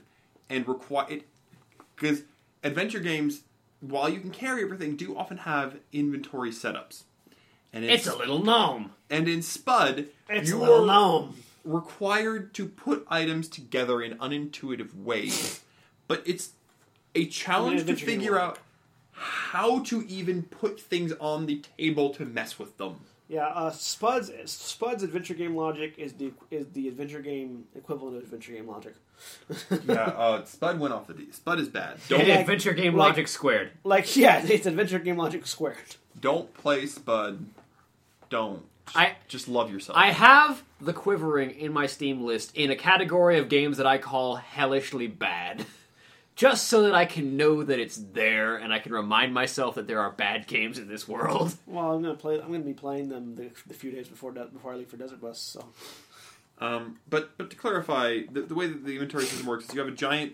And require it because adventure games, while you can carry everything, do often have inventory setups. And it's, it's a little gnome. And in Spud, it's you a little are gnome. Required to put items together in unintuitive ways. But it's a challenge to figure out how to even put things on the table to mess with them. Yeah, uh, Spud's Spud's adventure game logic is the is the adventure game equivalent of adventure game logic. yeah, uh, Spud went off the deep. Spud is bad. Don't like, adventure game like, logic squared. Like yeah, it's adventure game logic squared. Don't play Spud. Don't. Just, I just love yourself. I have The Quivering in my Steam list in a category of games that I call hellishly bad, just so that I can know that it's there and I can remind myself that there are bad games in this world. Well, I'm gonna play. I'm gonna be playing them the, the few days before de- before I leave for Desert West. So. Um, but but to clarify, the, the way that the inventory system works is you have a giant,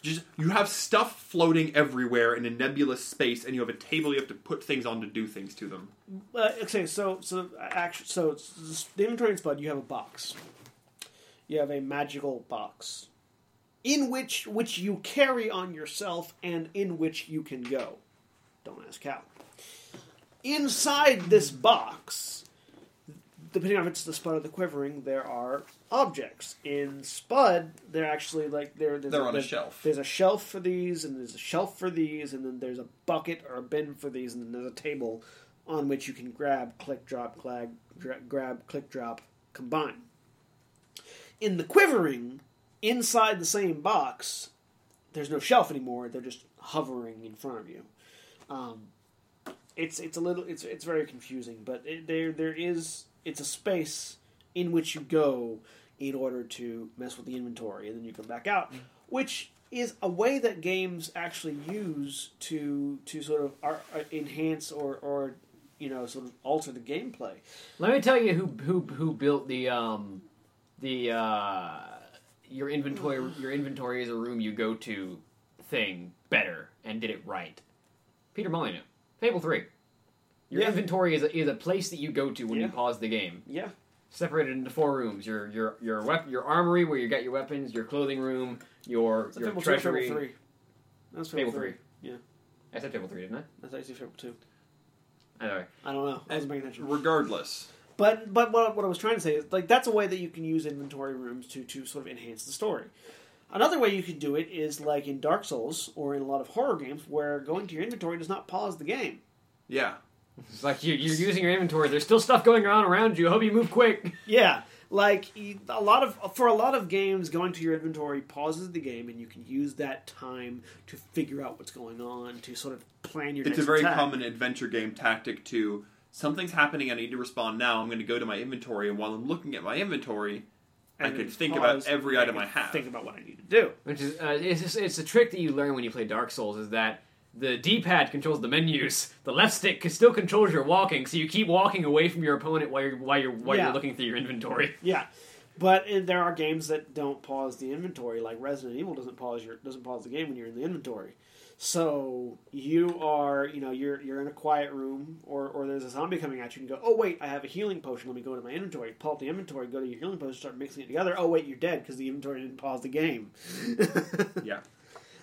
just you have stuff floating everywhere in a nebulous space, and you have a table you have to put things on to do things to them. Uh, okay, so so actually, so the inventory in Spud, you have a box, you have a magical box, in which which you carry on yourself, and in which you can go. Don't ask how. Inside this box. Depending on if it's the Spud or the Quivering, there are objects. In Spud, they're actually like... They're, they're on a, a shelf. There's a shelf for these, and there's a shelf for these, and then there's a bucket or a bin for these, and then there's a table on which you can grab, click, drop, clag, dra- grab, click, drop, combine. In the Quivering, inside the same box, there's no shelf anymore. They're just hovering in front of you. Um, it's it's a little... It's it's very confusing, but it, there there is... It's a space in which you go in order to mess with the inventory, and then you come back out, which is a way that games actually use to to sort of ar- enhance or, or you know sort of alter the gameplay. Let me tell you who who who built the um the uh, your inventory your inventory is a room you go to thing better and did it right. Peter Molyneux, Fable three. Your yeah. inventory is a, is a place that you go to when yeah. you pause the game. Yeah. Separated into four rooms: your your your wep- your armory where you got your weapons, your clothing room, your that's your Fable treasury. Fable three. That's Fable, Fable three. three. Yeah. I said Fable three, didn't I? That's actually Fable two. Anyway, I don't know. I wasn't paying attention. Regardless. But but what what I was trying to say is like that's a way that you can use inventory rooms to to sort of enhance the story. Another way you can do it is like in Dark Souls or in a lot of horror games where going to your inventory does not pause the game. Yeah. It's like you, you're using your inventory. There's still stuff going on around you. I hope you move quick. Yeah, like a lot of for a lot of games, going to your inventory pauses the game, and you can use that time to figure out what's going on, to sort of plan your. It's next a very attack. Common adventure game tactic to something's happening. I need to respond now. I'm going to go to my inventory, and while I'm looking at my inventory, and I can think pause, about every I item I have. Think about what I need to do. Which is uh, it's just, it's a trick that you learn when you play Dark Souls is that. The D-pad controls the menus. The left stick still controls your walking, so you keep walking away from your opponent while you're while you're while yeah. you're looking through your inventory. Yeah, but there are games that don't pause the inventory, like Resident Evil doesn't pause your doesn't pause the game when you're in the inventory. So you are, you know, you're you're in a quiet room, or or there's a zombie coming at you, and you go, oh wait, I have a healing potion. Let me go to my inventory, pull up the inventory, go to your healing potion, start mixing it together. Oh wait, you're dead because the inventory didn't pause the game. yeah.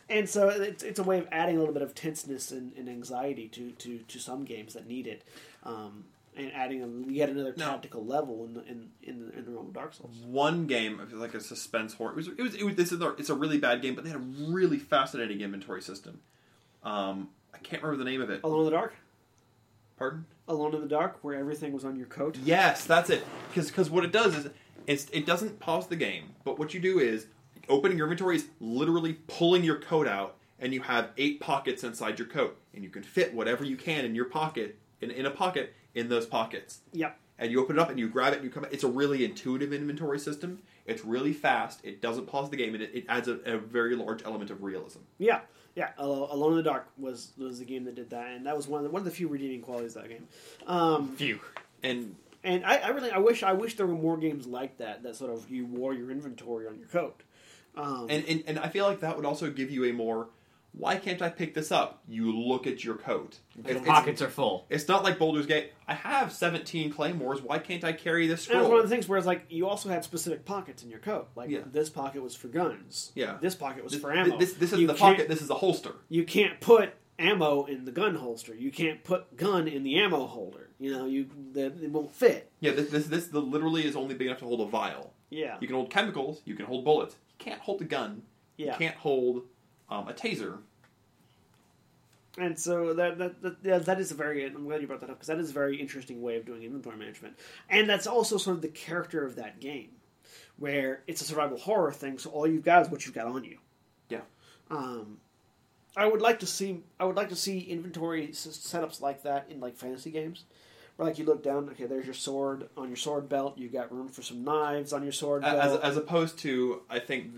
And so it's it's a way of adding a little bit of tenseness and, and anxiety to, to, to some games that need it, um, and adding a, yet another now, tactical level in the, in in the, in the realm of Dark Souls. One game, I feel like a suspense horror. It was, it was, it was this is a, it's a really bad game, but they had a really fascinating inventory system. Um, I can't remember the name of it. Alone in the Dark. Pardon? Alone in the Dark, where everything was on your coat. Yes, that's it. Because what it does is it's, it doesn't pause the game, but what you do is. Opening your inventory is literally pulling your coat out, and you have eight pockets inside your coat, and you can fit whatever you can in your pocket, in, in a pocket, in those pockets. Yep. And you open it up, and you grab it, and you come. It's a really intuitive inventory system. It's really fast. It doesn't pause the game, and it, it adds a, a very large element of realism. Yeah, yeah. Alone in the Dark was was the game that did that, and that was one of the, one of the few redeeming qualities of that game. Um, few and. And I, I really, I wish, I wish there were more games like that that sort of you wore your inventory on your coat. Um, and, and and I feel like that would also give you a more, why can't I pick this up? You look at your coat. It, pockets are full. It's not like Boulder's Gate. I have seventeen claymores. Why can't I carry this scroll? And that's one of the things where it's like, you also had specific pockets in your coat. Like, yeah. This pocket was for guns. Yeah. This pocket was this, for ammo. This, this is you the pocket. This is a holster. You can't put ammo in the gun holster. You can't put gun in the ammo holder. You know, you the, it won't fit. Yeah, this this, this the literally is only big enough to hold a vial. Yeah. You can hold chemicals. You can hold bullets. Can't hold a gun. Yeah. You can't hold um, a taser. And so that that that, yeah, that is a very. I'm glad you brought that up because that is a very interesting way of doing inventory management, and that's also sort of the character of that game, where it's a survival horror thing. So all you've got is what you've got on you. Yeah. Um, I would like to see. I would like to see inventory setups like that in like fantasy games. Where, like, you look down, okay, there's your sword on your sword belt. You've got room for some knives on your sword belt. As, as opposed to, I think,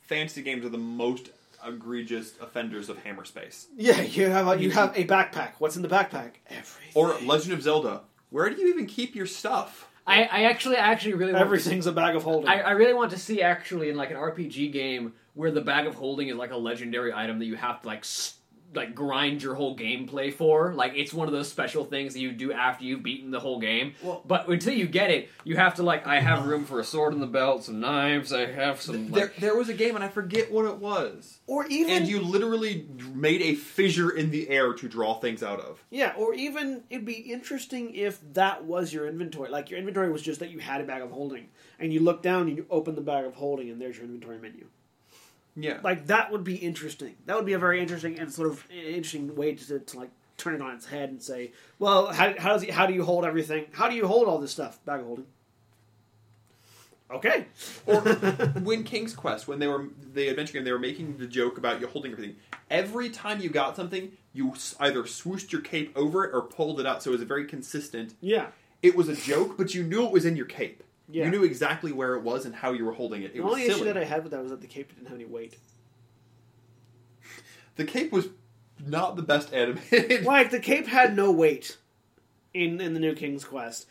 fantasy games are the most egregious offenders of hammer space. Yeah, you have a, you have a backpack. What's in the backpack? Everything. Or Legend of Zelda. Where do you even keep your stuff? I, I actually I actually really want everything's to see, a bag of holding. I, I really want to see, actually, in, like, an R P G game where the bag of holding is, like, a legendary item that you have to, like, st- like grind your whole gameplay for. Like, it's one of those special things that you do after you've beaten the whole game. Well, but until you get it, you have to, like, I have room for a sword in the belt, some knives, I have some... There, like... there was a game, and I forget what it was. Or even... And you literally made a fissure in the air to draw things out of. Yeah, or even, it'd be interesting if that was your inventory. Like, your inventory was just that you had a bag of holding. And you look down, and you open the bag of holding, and there's your inventory menu. Yeah, like that would be interesting. That would be a very interesting and sort of interesting way to, to like turn it on its head and say, "Well, how, how does he, how do you hold everything? How do you hold all this stuff? Bag of holding." Okay. Or when King's Quest, when they were the adventure game, they were making the joke about you holding everything. Every time you got something, you either swooshed your cape over it or pulled it out. So it was a very consistent. Yeah. It was a joke, but you knew it was in your cape. Yeah. You knew exactly where it was and how you were holding it. It the was only silly. Issue that I had with that was that the cape didn't have any weight. The cape was not the best animated. Like, the cape had no weight in, in the new King's Quest.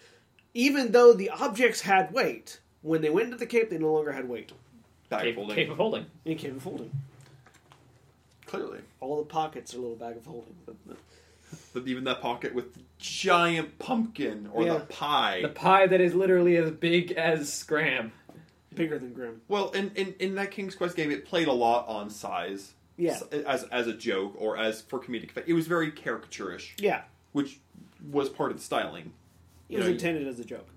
Even though the objects had weight, when they went into the cape, they no longer had weight. Bag of holding. Cape of holding. And cape of holding. Clearly. All the pockets are a little bag of holding. But, but... But even that pocket with the giant pumpkin or yeah. the pie. The pie that is literally as big as Scram. Bigger than Grim. Well, in, in, in that King's Quest game, it played a lot on size. Yeah. As as a joke or as for comedic effect. It was very caricature-ish. Yeah. Which was part of the styling. It you was know, intended you, as a joke.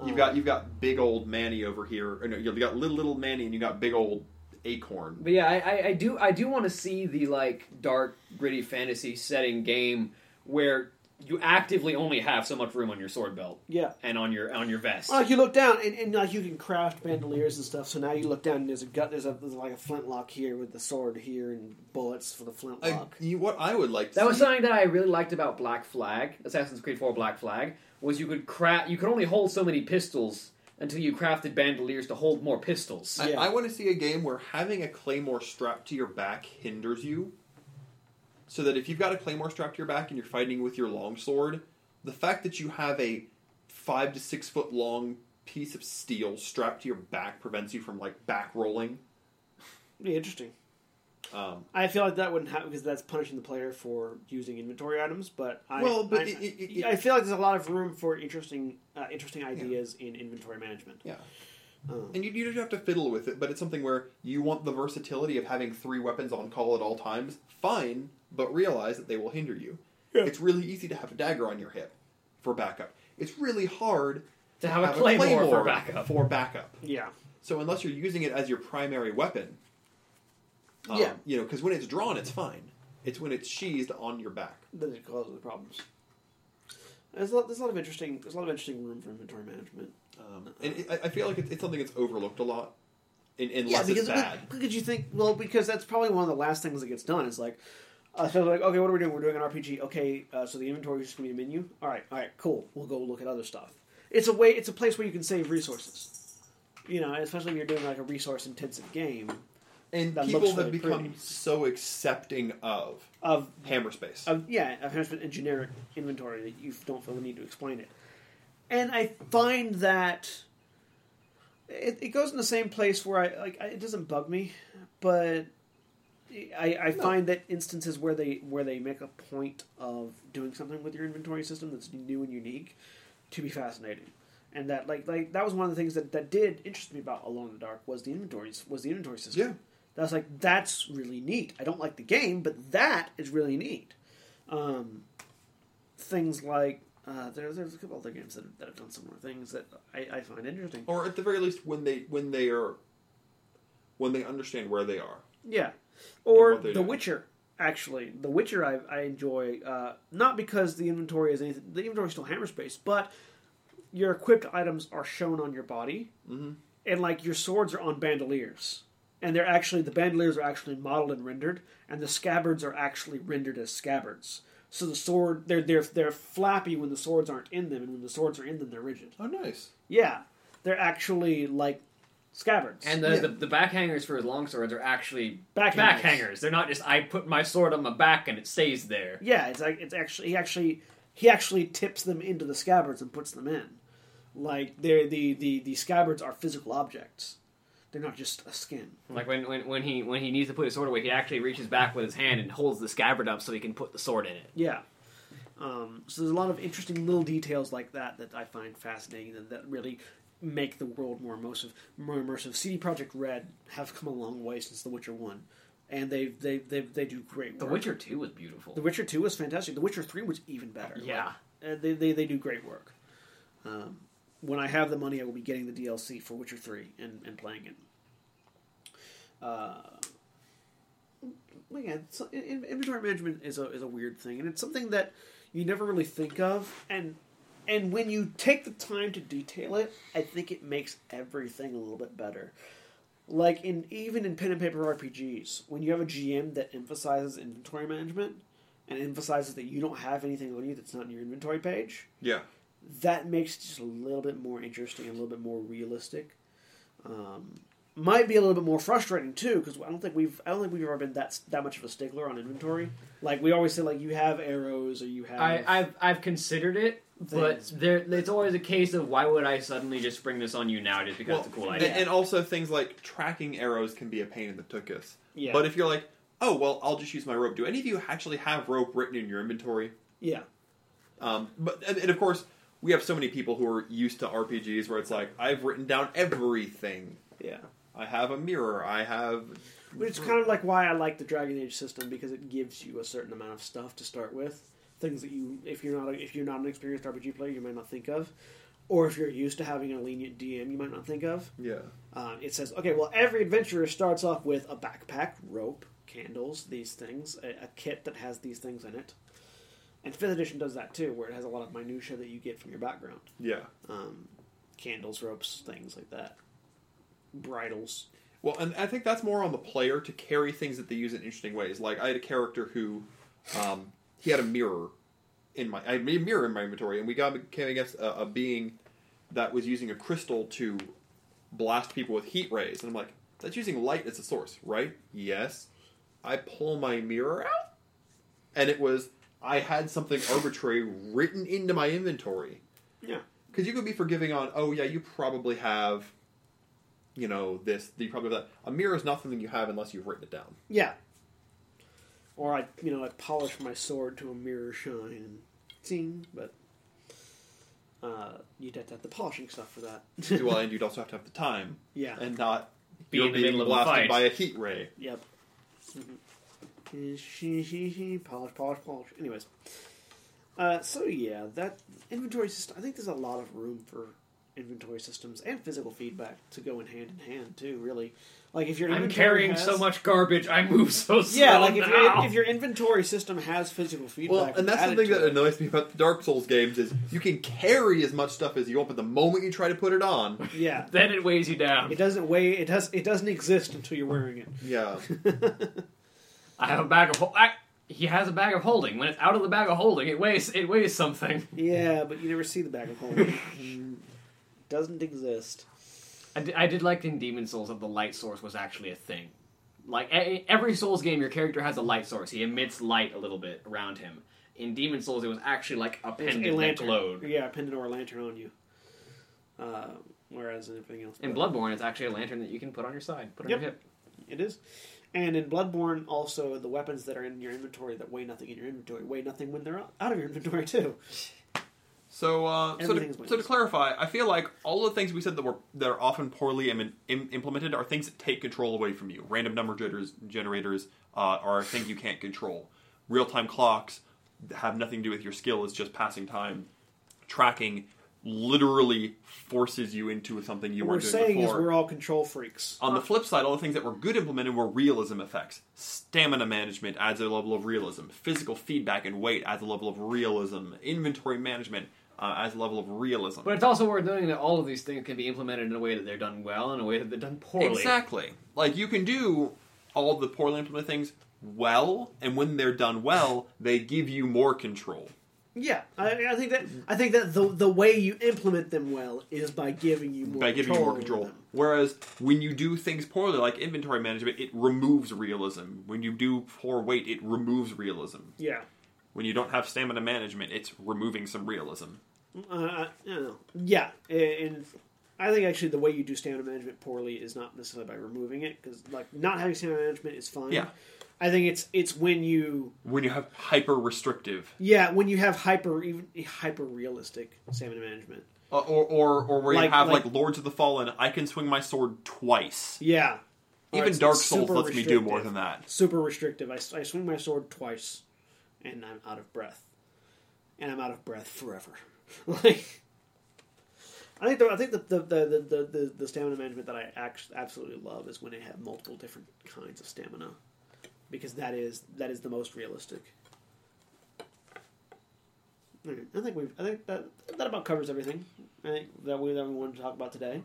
You've um, got you've got big old Manny over here. Or no, you've got little, little Manny and you got big old... Acorn. But yeah, I, I do I do want to see the like dark, gritty fantasy setting game where you actively only have so much room on your sword belt. Yeah. And on your on your vest. Well, like you look down and, and like you can craft bandoliers and stuff, so now you look down and there's a gut there's a there's like a flintlock here with the sword here and bullets for the flintlock. I, you, what I would like to That see. was something that I really liked about Black Flag, Assassin's Creed four Black Flag, was you could craft you could only hold so many pistols until you crafted bandoliers to hold more pistols. I, yeah. I want to see a game where having a claymore strapped to your back hinders you. So that if you've got a claymore strapped to your back and you're fighting with your longsword, the fact that you have a five to six foot long piece of steel strapped to your back prevents you from like back rolling. It'd be interesting. Um, I feel like that wouldn't happen because that's punishing the player for using inventory items. But I, well, but I, it, it, it, I feel like there's a lot of room for interesting, uh, interesting ideas yeah. in inventory management. Yeah, Oh. And you, you don't have to fiddle with it, but it's something where you want the versatility of having three weapons on call at all times. Fine, but realize that they will hinder you. Yeah. It's really easy to have a dagger on your hip for backup. It's really hard to, to have, have a claymore, claymore for backup. For backup. Yeah. So unless you're using it as your primary weapon, um, yeah, you know, because when it's drawn, it's fine. It's when it's sheathed on your back that it causes the problems. There's a lot, there's a lot of interesting. There's a lot of interesting room for inventory management. Um, and it, I feel like it's, it's something that's overlooked a lot. In, in yeah, because it's bad. What, what could you think? Well, because that's probably one of the last things that gets done. Is like, uh, so like, okay, what are we doing? We're doing an R P G. Okay, uh, so the inventory is just going to be a menu. All right, all right, cool. We'll go look at other stuff. It's a way. It's a place where you can save resources. You know, especially when you're doing like a resource-intensive game. And that people have really become pretty. so accepting of of hammer space. Of, yeah, of hammer space and generic inventory that you don't feel the need to explain it. And I find that it, it goes in the same place where I like. I, it doesn't bug me, but I, I no. find that instances where they where they make a point of doing something with your inventory system that's new and unique to be fascinating, and that like like that was one of the things that, that did interest me about Alone in the Dark was the inventories was the inventory system. Yeah. That's like that's really neat. I don't like the game, but that is really neat. Um, things like uh, there, there's a couple other games that have, that have done similar things that I, I find interesting. Or at the very least, when they when they are when they understand where they are. Yeah. Or The Witcher, actually, The Witcher I, I enjoy uh, not because the inventory is anything. The inventory is still hammer space, but your equipped items are shown on your body, mm-hmm. and like your swords are on bandoliers. And they're actually, the bandoliers are actually modeled and rendered, and the scabbards are actually rendered as scabbards. So the sword, they're they're they're flappy when the swords aren't in them, and when the swords are in them, they're rigid. Oh, nice. Yeah. They're actually, like, scabbards. And the, yeah. the, the back hangers for his long swords are actually back, back hangers. They're not just, I put my sword on my back and it stays there. Yeah, it's like, it's actually, he actually, he actually tips them into the scabbards and puts them in. Like, they're, the, the, the scabbards are physical objects. They're not just a skin. Like when, when, when he when he needs to put his sword away, he actually reaches back with his hand and holds the scabbard up so he can put the sword in it. Yeah. Um, so there's a lot of interesting little details like that that I find fascinating and that really make the world more immersive. More immersive. C D Projekt Red have come a long way since The Witcher One, and they they they they do great work. The Witcher Two was beautiful. The Witcher Two was fantastic. The Witcher Three was even better. Yeah. Like, they, they they do great work. Um, When I have the money, I will be getting the D L C for Witcher Three and, and playing it. Uh, yeah, so inventory management is a is a weird thing, and it's something that you never really think of. And and when you take the time to detail it, I think it makes everything a little bit better. Like in even in pen and paper R P Gs, when you have a G M that emphasizes inventory management and emphasizes that you don't have anything on you that's not in your inventory page. Yeah. That makes it just a little bit more interesting and a little bit more realistic. Um, might be a little bit more frustrating too, because I don't think we've I don't think we've ever been that that much of a stickler on inventory. Like we always say, like you have arrows or you have. I, I've I've considered it, things. But there it's always a case of why would I suddenly just spring this on you now just because well, it's a cool idea. And, and also things like tracking arrows can be a pain in the tuchus. Yeah. But if you're like, oh well, I'll just use my rope. Do any of you actually have rope written in your inventory? Yeah. Um. But and, and of course. We have so many people who are used to R P Gs where it's like, I've written down everything. Yeah. I have a mirror. I have... It's kind of like why I like the Dragon Age system, because it gives you a certain amount of stuff to start with. Things that you, if you're not a, if you're not an experienced R P G player, you might not think of. Or if you're used to having a lenient D M, you might not think of. Yeah. Uh, it says, okay, well, every adventurer starts off with a backpack, rope, candles, these things, a, a kit that has these things in it. And fifth edition does that too, where it has a lot of minutia that you get from your background. Yeah. Um, candles, ropes, things like that. Bridles. Well, and I think that's more on the player to carry things that they use in interesting ways. Like, I had a character who, um, he had a mirror in my, I had a mirror in my inventory, and we got, came against a, a being that was using a crystal to blast people with heat rays. And I'm like, that's using light as a source, right? Yes. I pull my mirror out, and it was... I had something arbitrary written into my inventory. Yeah. Because you could be forgiving on, oh yeah, you probably have, you know, this, you probably have that. A mirror is not something you have unless you've written it down. Yeah. Or I, you know, I polish my sword to a mirror shine and ting, but Uh, you'd have to have the polishing stuff for that. Well, and you'd also have to have the time. Yeah. And not be in the middle of a fight by a heat ray. Yep. Mm-hmm. Polish, polish, polish. Anyways. Uh, so, yeah, that inventory system, I think there's a lot of room for inventory systems and physical feedback to go in hand in hand, too, really. Like, if your I'm carrying has, so much garbage, I move so slow. Yeah, like if, your, if your inventory system has physical feedback. Well, and that's the thing that annoys me about the Dark Souls games is you can carry as much stuff as you want, but the moment you try to put it on, yeah, then it weighs you down. It doesn't weigh. It does. It doesn't exist until you're wearing it. Yeah. I have a bag of. I, he has a bag of holding. When it's out of the bag of holding, it weighs. It weighs something. Yeah, but you never see the bag of holding. It doesn't exist. I did, I did like in Demon Souls that the light source was actually a thing. Like, a, every Souls game, your character has a light source. He emits light a little bit around him. In Demon Souls, it was actually like a pendant that glowed. Yeah, a pendant or a lantern on you. Uh, whereas anything else... In Bloodborne, it's actually a lantern that you can put on your side. Put on yep. your hip. It is. And in Bloodborne, also, the weapons that are in your inventory that weigh nothing in your inventory weigh nothing when they're out of your inventory, too. So, uh, so, to, so to clarify, I feel like all the things we said that were that are often poorly Im- Im- implemented are things that take control away from you. Random number jitters, generators uh, are a thing you can't control. Real-time clocks have nothing to do with your skill. It's just passing time. Tracking literally forces you into something you weren't doing before. What we're saying is we're all control freaks. On huh. the flip side, all the things that were good implemented were realism effects. Stamina management adds a level of realism. Physical feedback and weight adds a level of realism. Inventory management Uh, as a level of realism. But it's also worth noting that all of these things can be implemented in a way that they're done well and a way that they're done poorly. Exactly. Like, you can do all the poorly implemented things well, and when they're done well, they give you more control. Yeah. I, I think that I think that the the way you implement them well is by giving you more by control. By giving you more control. Whereas, when you do things poorly, like inventory management, it removes realism. When you do poor weight, it removes realism. Yeah. When you don't have stamina management, it's removing some realism. Uh, I don't know. Yeah, and I think actually the way you do stamina management poorly is not necessarily by removing it, because like not having stamina management is fine. Yeah, I think it's it's when you when you have hyper restrictive. Yeah, when you have hyper even hyper realistic stamina management, uh, or or or where like, you have like, like Lords of the Fallen. I can swing my sword twice. Yeah, even right, Dark Souls lets me do more than that. Super restrictive. I, I swing my sword twice, and I'm out of breath, and I'm out of breath forever. Like, I think the I think the the, the, the, the, the stamina management that I actually absolutely love is when they have multiple different kinds of stamina, because that is that is the most realistic. Right. I think we I think that that about covers everything. I think that we that we wanted to talk about today.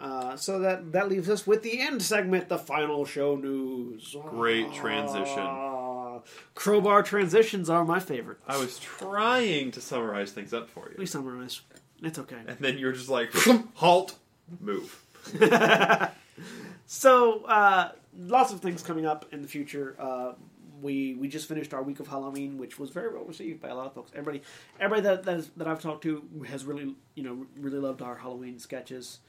Uh, so that that leaves us with the end segment, the final show news. Great transition. Crowbar transitions are my favorite. I was trying to summarize things up for you. We summarize. It's okay. And then you're just like, halt, move. So, uh, lots of things coming up in the future. Uh, we we just finished our week of Halloween, which was very well received by a lot of folks. Everybody, everybody that that, is, that I've talked to has really, you know, really loved our Halloween sketches.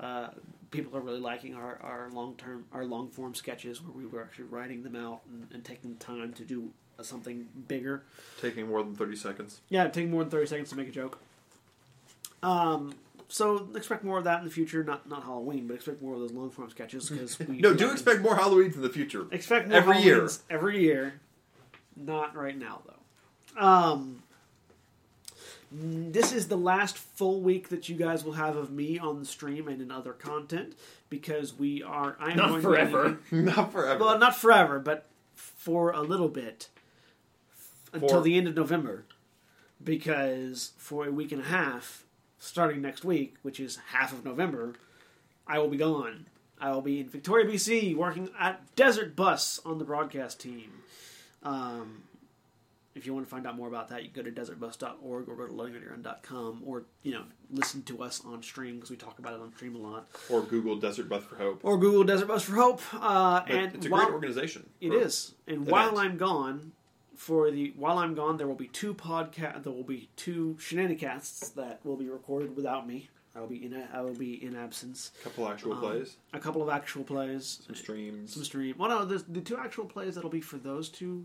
Uh, people are really liking our, our long-term, our long-form sketches where we were actually writing them out and, and taking time to do something bigger. Taking more than thirty seconds. Yeah, taking more than thirty seconds to make a joke. Um, so expect more of that in the future. Not not Halloween, but expect more of those long-form sketches because we no, do like, expect more Halloweens in the future. Expect more every Halloweens year. Every year. Not right now, though. Um... This is the last full week that you guys will have of me on the stream and in other content because we are. I'm not going forever. To be, not forever. Well, not forever, but for a little bit for, until the end of November, because for a week and a half, starting next week, which is half of November, I will be gone. I will be in Victoria, B C, working at Desert Bus on the broadcast team. Um. If you want to find out more about that, you can go to desert bus dot org or go to loading on your own dot com or, you know, listen to us on stream because we talk about it on stream a lot. Or Google Desert Bus for Hope. Or Google Desert Bus for Hope. Uh, and it's a while, great organization. It is. And while I'm gone, for the while I'm gone, there will be two podcast. There will be two Shenanicasts that will be recorded without me. I will be in. A, I will be in absence. A couple actual um, plays. A couple of actual plays. Some streams. Some stream. Well, no, the two actual plays that'll be for those two.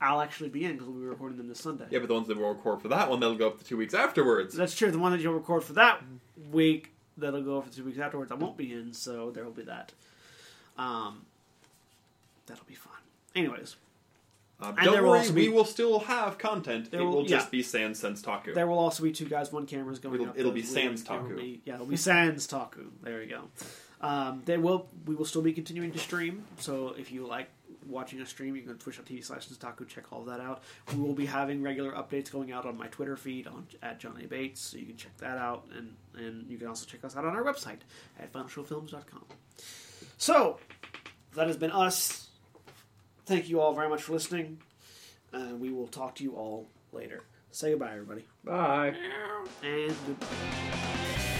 I'll actually be in because we'll be recording them this Sunday. Yeah, but the ones that we'll record for that one, they'll go up for two weeks afterwards. That's true. The one that you'll record for that week, that'll go up for two weeks afterwards, I won't be in, so there will be that. Um, that'll be fun. Anyways. Uh, don't worry, will we will still have content. There it will, will just yeah. be Sans Sans Taku. There will also be two guys, one camera's going it'll, up. It'll be Sans Taku. Be, yeah, it'll be Sans Taku. There we go. Um, they will. We will still be continuing to stream, so if you like watching a stream, you can go to twitch dot t v slash Sanstaku, check all that out. We will be having regular updates going out on my Twitter feed on at John A. Bates, so you can check that out, and, and you can also check us out on our website at final show films dot com. So, that has been us. Thank you all very much for listening, and uh, we will talk to you all later. Say goodbye, everybody. Bye. And goodbye.